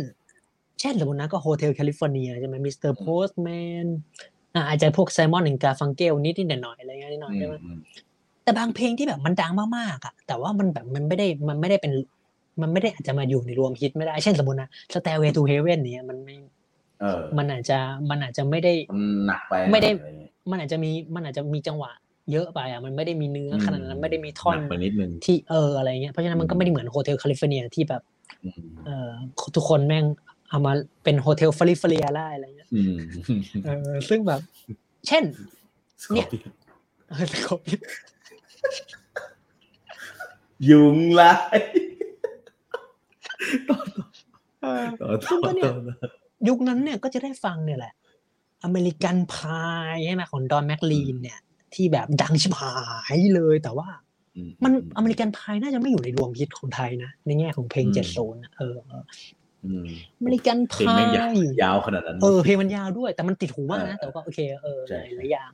เช่นสมมุตินะก็ Hotel California ใช่มั้ย มิสเตอร์ Postmanอ่ะอาจจะพวก Simon and Garfunkel นิดนิดหน่อยๆอะไรเงี้ยนิดหน่อยใช่มั้ยแต่บางเพลงที่แบบมันดังมากๆอ่ะแต่ว่ามันแบบมันไม่ได้มันไม่ได้เป็นมันไม่ได้อาจจะมาอยู่ในรวมฮิตไม่ได้เช่นสมมุตินะ Stairway to Heaven เนี่ยมันไม่เออมันอาจจะมันอาจจะไม่ได้หนักไปไม่ได้มันอาจจะมีมันอาจจะมีจังหวะเยอะไปอ่ะมันไม่ได้มีเนื้อขนาดนั้นไม่ได้มีท่อนที่เอออะไรเงี้ยเพราะฉะนั้นมันก็ไม่ได้เหมือน Hotel California ที่แบบเอ่อทุกคนแม่งเอามาเป็น Hotel California ได้อะไรเงี้ยเออซึ่งแบบเช่นเนี่ยยุงลายซึ่งก็เนี่ยยุคนั้นเนี่ยก็จะได้ฟังเนี่ยแหละ American Pie ใช่มั้ยของ Don McLean เนี่ยที่แบบดังชิบหายเลยแต่ว่ามัน American Pie น่าจะไม่อยู่ในรวมฮิตของไทยนะในแง่ของเพลงเจ็ดสิบนะเอออเมริกันพายยาวขนาดนั้นเออเพลงมันยาวด้วยแต่มันติดหูมากนะแต่ก็โอเคเออหลายอย่าง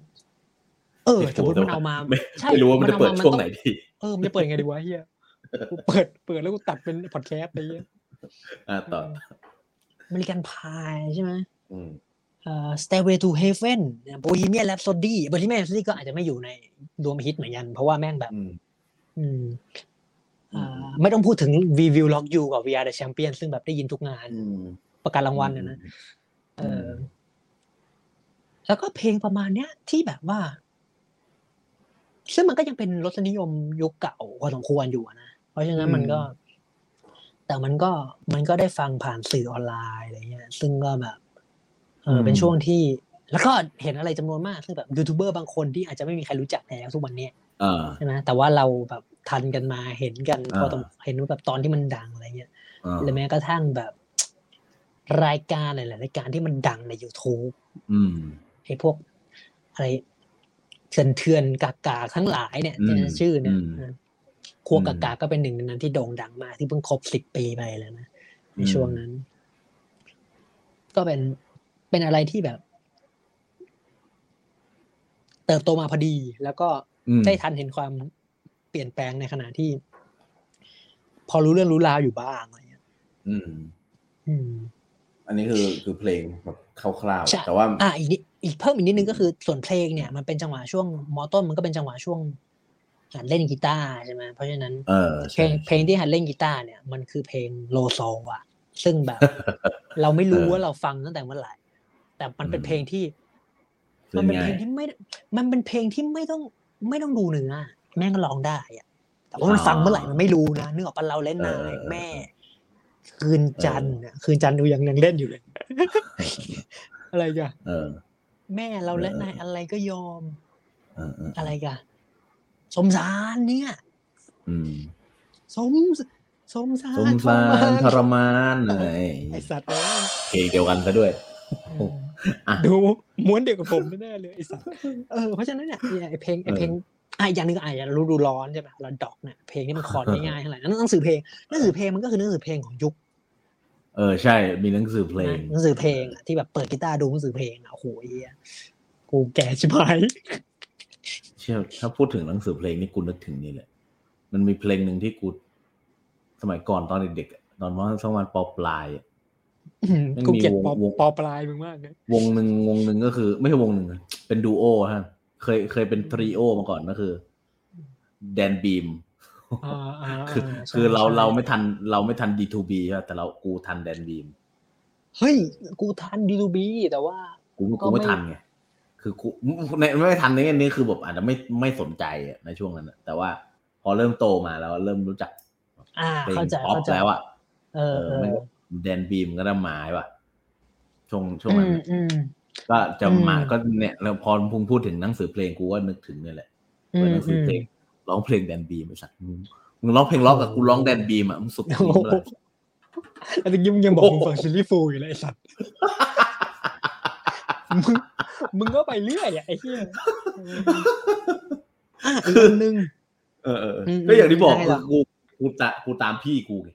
เออสมมุติมันเอามาใช่ไม่รู้ว่ามันจะเปิดช่วงไหนดีเออมันจะเปิดไงดีวะเหี้ยกูเปิดเปิดแล้วกูตัดเป็นพอดแคสต์อะไรเงี้ยอ่ะต่ออเมริกันพายใช่มั้ยอืมเอ่อ Stairway to Heaven Bohemian Rhapsody Bohemian Rhapsody ก็อาจจะไม่อยู่ในรวมฮิตเหมือนกันเพราะว่าแม่งแบบอืมอ่าไม่ต้องพูดถึง We Will Rock You กับ We Are The Champion ซึ่งแบบได้ยินทุกงานประกาศรางวัลน่ะนะเออแล้วก็เพลงประมาณเนี้ยที่แบบว่าซึ่งมันก็ยังเป็นรสนิยมยุคเก่าพอสมควรอยู่นะเพราะฉะนั้นมันก็แต่มันก็มันก็ได้ฟังผ่านสื่อออนไลน์อะไรเงี้ยซึ่งก็แบบเออเป็นช่วงที่แล้วก็เห็นอะไรจำนวนมากซึ่งแบบยูทูบเบอร์บางคนที่อาจจะไม่มีใครรู้จักแล้วทุกวันนี้ใช่ไหมแต่ว่าเราแบบทันกันมาเห็นกันพอเห็นแบบตอนที่มันดังอะไรเงี้ยหรือแม้กระทั่งแบบ รายการหลายๆรายการที่มันดังใน YouTube อืมไอ้พวกอะไรเถื่อนเถื่อนกากาทั้งหลายเนี่ยชื่อเนี่ยครัวกากาก็เป็นหนึ่งในนั้นที่โด่งดังมากที่เพิ่งครบสิบปีไปแล้วนะในช่วงนั้นก็เป็นเป็นอะไรที่แบบเติบโตมาพอดีแล้วก็ได้ทันเห็นความเปลี่ยนแปลงในขณะที่พอรู้เรื่องรู้ราวอยู่บ้างอะไรอย่างเงี้ยอืมอืมอันนี้คือคือเพลงแบบคร่าวๆแต่ว่าอ่ะอีกนิดอีกเพิ่มอีกนิดนึงก็คือส่วนเพลงเนี่ยมันเป็นจังหวะช่วงม.ต้นมันก็เป็นจังหวะช่วงหัดเล่นกีตาร์ใช่มั้ยเพราะฉะนั้นเออเพลงเพลงที่หัดเล่นกีตาร์เนี่ยมันคือเพลงโลโซอ่ะซึ่งแบบเราไม่รู้ว่าเราฟังตั้งแต่เมื่อไหร่แต่มันเป็นเพลงที่มันเป็นเพลงที่ไม่มันเป็นเพลงที่ไม่ต้องไม่ต้องดูเนื้อแม่งก็ร้องได้อ่ะแต่ว่ามันฟังเมื่อไหร่มันไม่รู้นะนึกออกป่ะเราเล่นนายแม่คืนจันทร์น่ะคืนจันทร์ดูยังยังเล่นอยู่เลยอะไรกะเออแม่เราเล่นนายอะไรก็ยอมเออๆอะไรกะสมสารเนี่ยอืมสมสมสารสมสารทรมานอะไรไอ้สัตว์เพลงเดียวกันซะด้วยดูม้วนเดียวกับผมแน่เลยไอ้สัตว์เออเพราะฉะนั้นเนี่ยไอ้เพลงไอ้เพลงอ่ะอย่างนึงอ่ะรู้ดูร้อนใช่ป่ะเราดอกเนี่ยเพลงนี่มันคอร์ดง่ายๆเท่าไหร่นั้นหนังสือเพลงหนังสือเพลงมันก็คือหนังสือเพลงของยุคเออใช่มีหนังสือเพลงหนังสือเพลงที่แบบเปิดกีตาร์ดูหนังสือเพลงอ่ะโอ้โหเหี้ยกูแก่ชิบหายเชี่ยถ้าพูดถึงหนังสือเพลงนี่กูนึกถึงนี่แหละมันมีเพลงนึงที่กูสมัยก่อนตอนเด็กๆตอนว่าสักวันป.ปลายกูเกลียดป.ปลายมึงมากเลยวงนึงวงนึงก็คือไม่ใช่วงนึงเป็นดูโอฮะเคยเคยเป็นทริโอมาก่อนก็คือแดนบีมคือคือเราเราไม่ทันเราไม่ทัน ดี ทู บี ใช่ป่ะแต่เรากูทันแดนบีมเฮ้ยกูทัน ดี ทู บี แต่ว่ากูกูไม่ทันไงคือกูในไม่ทันในนี้คือแบบอาจจะไม่ไม่สนใจในช่วงนั้นแต่ว่าพอเริ่มโตมาแล้วเริ่มรู้จักเพลงป๊อปแล้วอ่ะเออแดนบีมก็ได้มาป่ะช่วงช่วงนั้นก็จะมาก็เนี่ยแล้วพอพุงพูดถึงหนังสือเพลงกูก็นึกถึงนี่แหละเปิดหนังสือเพลงร้องเพลงแดนบีมไอ้สัตว์มึงร้องเพลงล็อกกับกูร้องแดนบีมอ่ะมึงสุดจริงเลยไอ้ตะกี้มึงยังบอกมึงฟังชิลลี่ฟูลอยู่เลยไอ้สัตว์มึงมึงก็ไปเรื่อยอ่ะไอ้เหี้ยอ่ะอีกอันนึงเออๆก็อย่างที่บอกกูกูตามกูตามพี่กูไง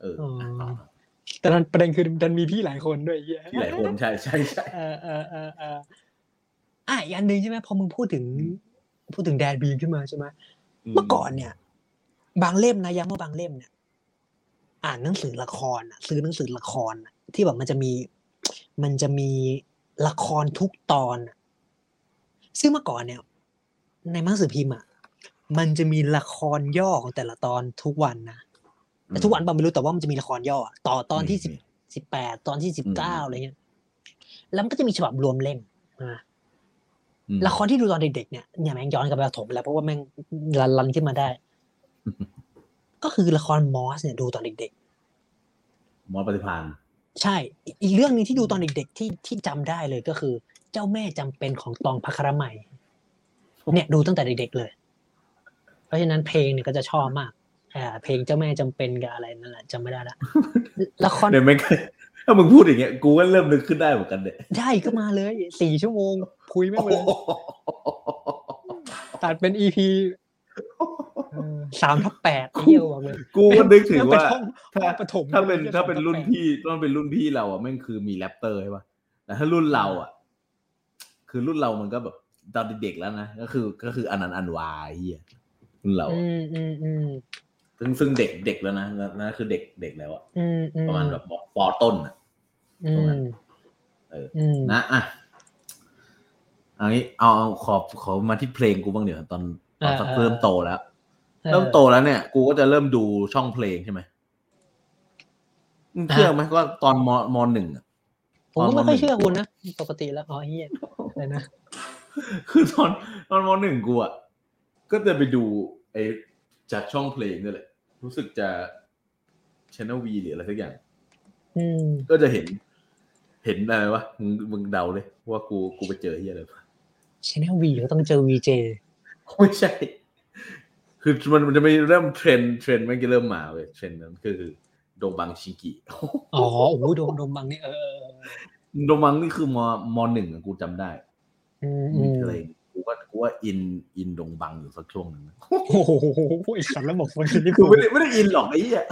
เออแต่นั้นประเด็นคือมันมีพี่หลายคนด้วยไอ้เหี้ยพี่หลายคนใช่ๆๆเออๆๆอ่ะอีกอันนึงใช่มั้ยพอมึงพูดถึงพูดถึงแดนบีมขึ้นมาใช่มั้ยเมื่อก่อนเนี่ยบางเล่มนะย้ำว่าบางเล่มเนี่ยอ่านหนังสือละครน่ะซื้อหนังสือละครน่ะที่แบบมันจะมีมันจะมีละครทุกตอนน่ะซึ่งเมื่อก่อนเนี่ยในหนังสือพิมพ์อ่ะมันจะมีละครย่อของแต่ละตอนทุกวันนะแต่ทุกวันบางไม่รู้แต่ว่ามันจะมีละครย่อต่อตอนที่สิบ สิบแปดตอนที่สิบเก้าอะไรเงี้ยแล้วมันก็จะมีฉบับรวมเล่มนะละครที่ดูตอนเด็กๆเนี่ยเนี่ยแม่งย้อนกลับไปถมแล้วเพราะว่าแม่งรันขึ้นมาได้ก็คือละครมอสเนี่ยดูตอนเด็กๆมอสปฏิภาณใช่อีกเรื่องนึงที่ดูตอนเด็กๆที่ที่จำได้เลยก็คือเจ้าแม่จำเป็นของตองภัครมัยเนี่ยดูตั้งแต่เด็กๆเลยเพราะฉะนั้นเพลงเนี่ยก็จะชอบมากอ่าเพลงเจ้าแม่จำเป็นกับอะไรนั่นแหละจำไม่ได้ละละครเนี่ยไม่ถ้ามึงพูดอย่างเงี้ยกูก็เริ่มนึกขึ้นได้เหมือนกันเนี่ยใช่ก็มาเลยสี่ชั่วโมงคุยไม่หมดเลยตัดเป็น อี พี เออ สามทับแปด เที่ยวบอกเลยกูก็นึกถึงว่าถ้าเป็นถ้าเป็นรุ่นพี่ต้องเป็นรุ่นพี่เราอ่ะแม่งคือมีแรปเตอร์ใช่ป่ะแต่ถ้ารุ่นเราอ่ะคือรุ่นเรามันก็แบบตอนเด็กๆแล้วนะก็คือก็คืออนันต์อันวาเหี้ยรุ่นเราอือๆๆซึ่งซึ่งเด็กเด็กแล้วนะนั่นคือเด็กเด็กแล้วอ่ะประมาณแบบป.ต้นอ่ะประมาณเออนะอ่ะเอางี้เอาเอาขอบขอมาที่เพลงกูบ้างเดี๋ยวตอนตอนเริ่มโตแล้วเริ่มโตแล้วเนี่ยกูก็จะเริ่มดูช่องเพลงใช่ไหมเชื่อไหมว่าตอนม.ม.หนึ่งอ่ะผมก็ไม่ค่อยเชื่อคุณนะปกติแล้วอ๋อเฮียอะไรนะคือตอนตอนม.หนึ่งกูอ่ะก็จะไปดูไอจากช่องเพลงนี่แหละรู้สึกจะ Channel V หรืออะไรสักอย่างก็จะเห็นเห็นอะไรวะมึงมึงเดาเลยว่ากูกูไปเจอเหี้ยอะไรวะ Channel V ก็ต้องเจอ วี เจ ไม่ใช่คือมันมันจะไม่เริ่มเทรนเทรนมันก็เริ่มมาเว้ยเทรนนั้นคือ ดงบังชิกิอ๋อโอ้โหดงดงบังนี่เออดงบังนี่คือมมหนึ่งกูจำได้มีเพลงกูว่ากูว่าอินอินดงบังอยู่สักช่วงหนึ่งโอ้โหไอ้สัตว์ระบบคนนี้กูไม่ได้ไม่ได้อินหรอกไอ้เหี้ย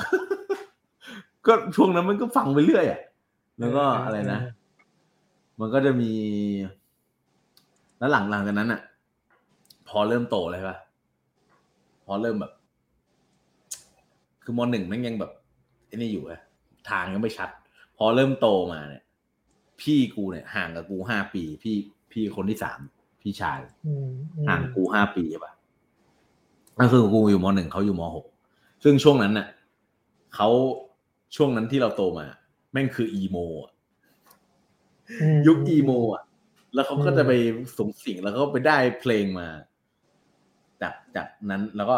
ก็ช่วงนั้นมันก็ฟังไปเรื่อยอ่ะแล้วก็อะไรนะมันก็จะมีแล้วหลังๆกันนั้นอ่ะพอเริ่มโตเลยป่ะพอเริ่มแบบคือมหนึ่งมันยังแบบไอ้นี่อยู่อะทางยังไม่ชัดพอเริ่มโตมาเนี่ยพี่กูเนี่ยห่างกับกูห้าปีพี่พี่คนที่สามพี่ชายห่างกูห้าปีป่ะก็คือกูอยู่มหนึ่งเขาอยู่มหกซึ่งช่วงนั้นน่ะเขาช่วงนั้นที่เราโตมาแม่งคืออีโมอ่ะยุคอีโมอ่ะแล้วเขาก็จะไปสงสิงแล้วก็ไปได้เพลงมาจากจากนั้นแล้วก็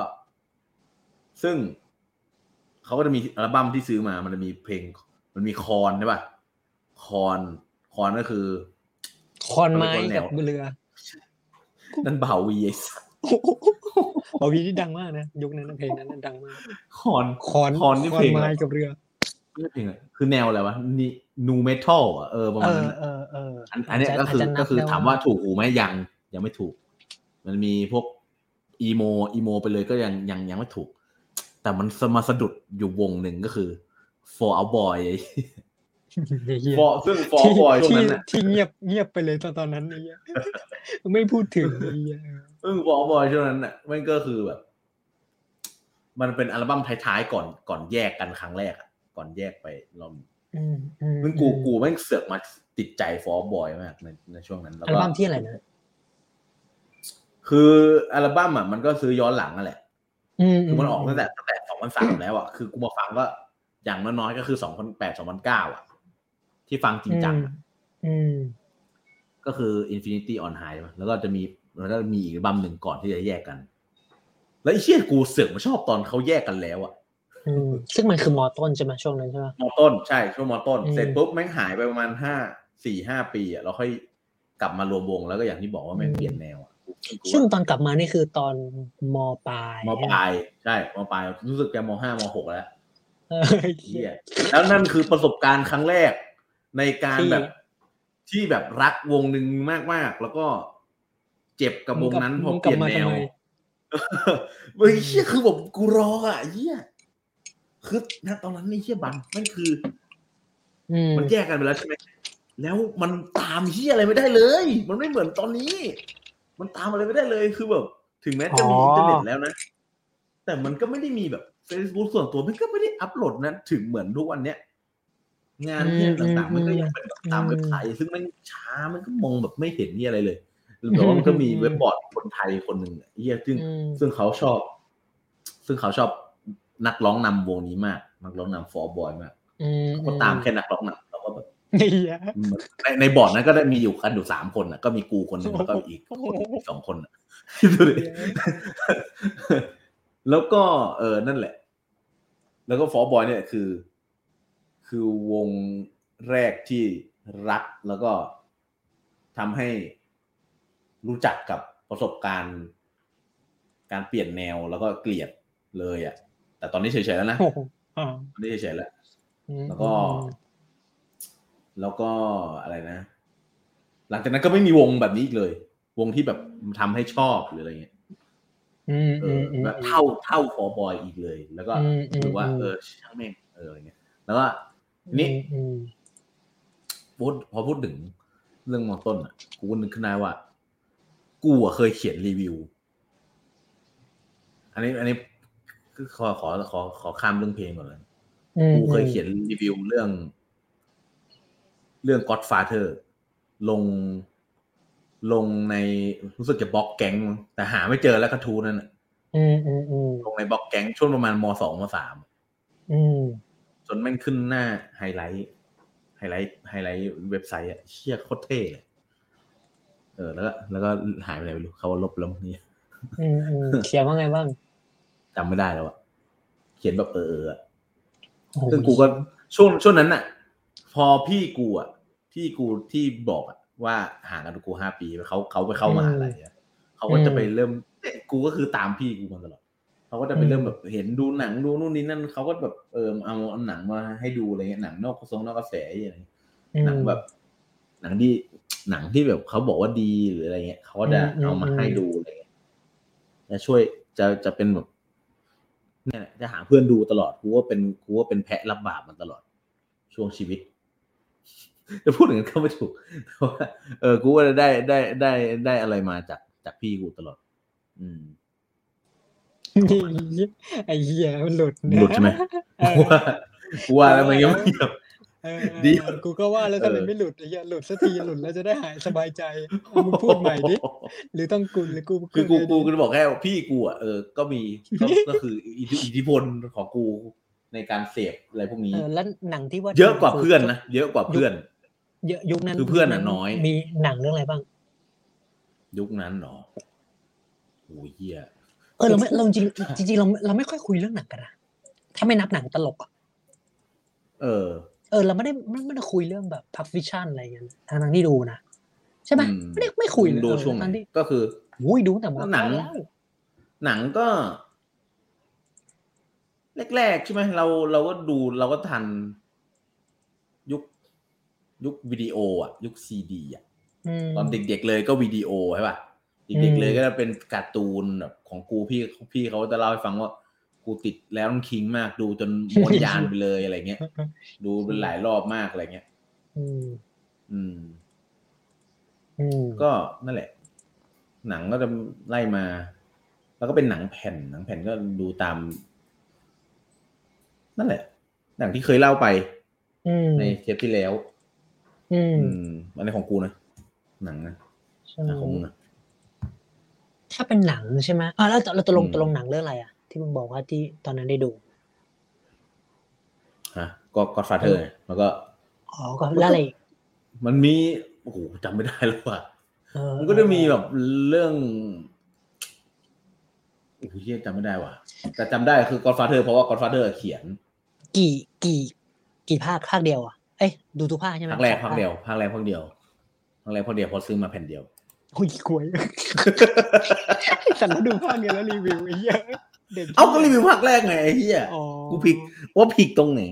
ซึ่งเขาก็จะมีอัลบั้มที่ซื้อมามันจะมีเพลงมันมีคอนใช่ป่ะคอนคอนก็คือคอนไม้กับเรือนั่นบ่าววีไอ้สัสบ่าววีที่ดังมากนะยุคนั้นเพลงนั้นดังมากคอนคอนคอนไม้กับเรือนี่เพลงอะไรคือแนวอะไรวะนี่นูเมทัลอ่ะเออประมาณนั้นอันนี้ก็คือก็คือถามว่าถูกหูไหมยังยังไม่ถูกมันมีพวกอีโมอีโมไปเลยก็ยังยังยังไม่ถูกแต่มันมาสะดุดอยู่วงหนึ่งก็คือ for our boy ซึ่ง for our boy ช่วงนั้นที่เงียบเงียบไปเลยตอนตอนนั้นเนี่ยไม่พูดถึงเนี่ยซึ่ง for our boy ช่วงนั้นน่ะมันก็คือแบบมันเป็นอัลบั้มท้ายๆก่อนก่อนแยกกันครั้งแรกก่อนแยกไปลองมึงกูกูแม่งเสือกมาติดใจ for our boy มากในในช่วงนั้นแล้วก็อัลบั้มที่อะไรนะคืออัลบั้มอ่ะมันก็ซื้อย้อนหลังนั่นแหละคือมันออกตั้งแต่ตั้งแต่สองพันสามแล้วอ่ะคือกูมาฟังก็อย่างน้อยๆก็คือสองพันแปด สองพันเก้าอ่ะที่ฟังจริงจังอืมก็คือ Infinity on High แล้วก็จะมีแล้วก็มีอีกอัลบั้มนึงก่อนที่จะแยกกันแล้วไอ้เหี้ยกูเสือกมาชอบตอนเขาแยกกันแล้วอ่ะอืมซึ่งมันคือม.ต้นใช่มั้ยช่วงนั้นใช่ป่ะม.ต้นใช่ช่วงม.ต้นเสร็จปุ๊บแม่งหายไปประมาณห้า สี่ ห้าปีอ่ะเราค่อยกลับมารวมวงแล้วก็อย่างที่บอกว่าแม่งเปลี่ยนแนวซึ่งตอนกลับมานี่คือตอนมปลายมปลายใช่มปลายรู้สึกจะมห้ามหกแล้วเหี้ยแล้วนั่นคือประสบการณ์ครั้งแรกในการแบบที่แบบรักวงนึงมากๆแล้วก็เจ็บกับวงนั้นพอเปลี่ยนแนวเฮ้ยเหี้ยคือแบบกูรออ่ะเหี้ยคือณตอนนั้นนี่เหี้ยบังมันคือมันแยกกันไปแล้วใช่มั้ยแล้วมันตามเหี้ยอะไรไม่ได้เลยมันไม่เหมือนตอนนี้มันตามอะไรไม่ได้เลยคือแบบถึงแม้จะมีอินเทอร์เน็ตแล้วนะแต่มันก็ไม่ได้มีแบบ Facebook ส่วนตัวมันก็ไม่ได้อัปโหลดนะถึงเหมือนทุกวันเนี้ยงานเนี้ยต่างๆมันก็ยังเป็นตามเว็บไซต์ซึ่งมันช้ามันก็มองแบบไม่เห็นนี่อะไรเลยแต่ว่ามันก็มีเว็บบอร์ดคนไทยคนนึงเหี้ยซึ่งซึ่งเขาชอบซึ่งเขาชอบนักร้องนำวงนี้มากนักร้องนำ for boy มากก็ตามแค่นักร้องนำเราก็แบบในในบอร์ดนั้นก็ได้มีอยู่กันอยู่สามคนน่ะก็มีกูคนนึงแล้วก็อีกสองคนน่ะแล้วก็เออนั่นแหละแล้วก็ for boy เนี่ยคือคือวงแรกที่รักแล้วก็ทำให้รู้จักกับประสบการณ์การเปลี่ยนแนวแล้วก็เกลียดเลยอ่ะแต่ตอนนี้เฉยๆแล้วนะตอนนี้เฉยๆแล้วแล้วก็แล้วก็อะไรนะหลังจากนั้นก็ไม่มีวงแบบนี้อีกเลยวงที่แบบทำให้ชอบหรืออะไรเงี้ยแบบเท่าเท่าฟอร์บอยอีกเลยแล้วก็ถือว่าเออช่างแม่งเอออะไรเงี้ยแล้วก็นี่พูดพอพูดถึงเรื่องมอต้นอ่ะกูนึกขึ้นได้ว่ากูอ่ะเคยเขียนรีวิวอันนี้อันนี้ขอขอขอขอข้ามเรื่องเพลงก่อนเลยกูเคยเขียนรีวิวเรื่องเรื่อง Godfather ลงลงในรู้สึกจะบล็อกแก๊งแต่หาไม่เจอแล้วกระทู้นั่นน่ะอือๆๆลงในบล็อกแก๊งช่วงประมาณมสองมสามอือจนแม่งขึ้นหน้าไฮไลท์ไฮไลท์ไฮไลท์เว็บไซต์อ่ะเหี้ยโคตรเท่เลยเออแล้วก็แล้วก็หายไปไหนไม่รู้เขาลบแล้วนี่อือๆเขียนว่าไงบ้างจำไม่ได้แล้วอ่ะเขียนแบบเออๆอ่ะซึ่งกูก็ช่วงช่วงนั้นน่ะพอพี่กูอ่ะพี่กูที่บอกอ่ะว่าห่างกันกูห้าปีเค้าเค้าไปเข้ามหาวิทยาลัยอ่ะเค้าก็จะไปเริ่มกูก็คือตามพี่กูมาตลอดเ เขาก็จะไปเริ่มแบบเห็นดูหนังดูนู่นนี่นั่นเขาก็แบบเออเอาหนังมาให้ดูอะไรเงี้ยหนังนอกกระทรวงนอกกระแสอะไรหนังแบบหนังที่หนังที่แบบเขาบอกว่าดีหรืออะไรเงี้ยเขาก็จะเอามาให้ดูอะไรเงี้ยจะช่วยจะจะเป็นแบบเนี่ยจะหาเพื่อนดูตลอดกูว่าเป็นกูว่าเป็นแพะรับบาปมาตลอดช่วงชีวิตจะพูดอย่างนั้นก็ไม่ถูกแต่ว่าเออกูว่าได้ได้ได้ได้อะไรมาจากจากพี่กูตลอดอืมไอ้เหี้ยมันหลุดนะหลุดใช่ไหมกูว่ากูว่าแล้วมันยังไม่หยุดดีกูก็ว่าแล้วทำไมไม่หลุดไอ้เหี้ยหลุดสักทีหลุดแล้วจะได้หายสบายใจมึงพูดใหม่ดิหรือต้องกูหรือกูคือกูกูจะบอกแค่พี่กูอ่ะเออก็มีก็คืออิทธิพลของกูในการเสพอะไรพวกนี้แล้วหนังที่ว่าเยอะกว่าเพื่อนนะเยอะกว่าเพื่อนเยอะยุคนั้นคือเพื่อนอ่ะน้อยมีหนังเรื่องอะไรบ้างยุคนั้นหรอโอ้ยเหี้ยเออเราไม่เราจริงจริงเราเราไม่ค่อยคุยเรื่องหนังกันนะถ้าไม่นับหนังตลกอ่ะเออเออเราไม่ได้ไม่ไม่ได้คุยเรื่องแบบพับฟิชชั่นอะไรเงี้ยทางทางที่ดูนะใช่ไหมไม่ได้ไม่คุยเลยดูช่วงนั้นก็คืออุ้ยดูแต่หนังหนังก็แรกๆใช่ไหมเราเราก็ดูเราก็ทันยุคยุควิดีโออ่ะยุคซีดีอ่ะตอนเด็กๆเลยก็วิดีโอใช่ป่ะเด็กๆเลยก็จะเป็นการ์ตูนแบบของกูพี่พี่เขาจะเล่าให้ฟังว่ากูติดแล้วต้องคิงมากดูจนหมดยานไปเลยอะไรเงี้ยดูเป็นหลายรอบมากอะไรเงี้ยอืมอืมอืมก็นั่นแหละหนังก็จะไล่มาแล้วก็เป็นหนังแผ่นหนังแผ่นก็ดูตามนั่นแหละหนังที่เคยเล่าไปในเทปที่แล้วอืมอันนี้ของกูนะหนังนะของมึงนะถ้าเป็นหนังใช่ไหมอ๋อแล้วเราตกลงตกลงหนังเรื่องอะไรอ่ะที่มึงบอกว่าที่ตอนนั้นได้ดูฮะก็ Godfather แล้วก็อ๋อก็แล้วอะไรมันมีโอ้โหจำไม่ได้แล้วอ่ะมันก็จะมีแบบเรื่องโอ้โหเหี้ยจำไม่ได้ว่ะแต่จำได้คือ Godfather เพราะว่า Godfather เขียนกี่กี่กี่ภาคภาคเดียวอ่ะเอ้ยดูทุกภาคใช่ไหมภาคแรกภาคเดียวภาคแรกภาคเดียวภาคแรกภาคเดียวพอซื้อมาแผ่นเดียวโอ้ยกล้วยฉันดูภาคเดียวแล้วรีวิวไอ้เหี้ยเอ้าก็รีวิวภาคแรกไงไอ้เหี้ยกูผิดว่าผิดตรงไหน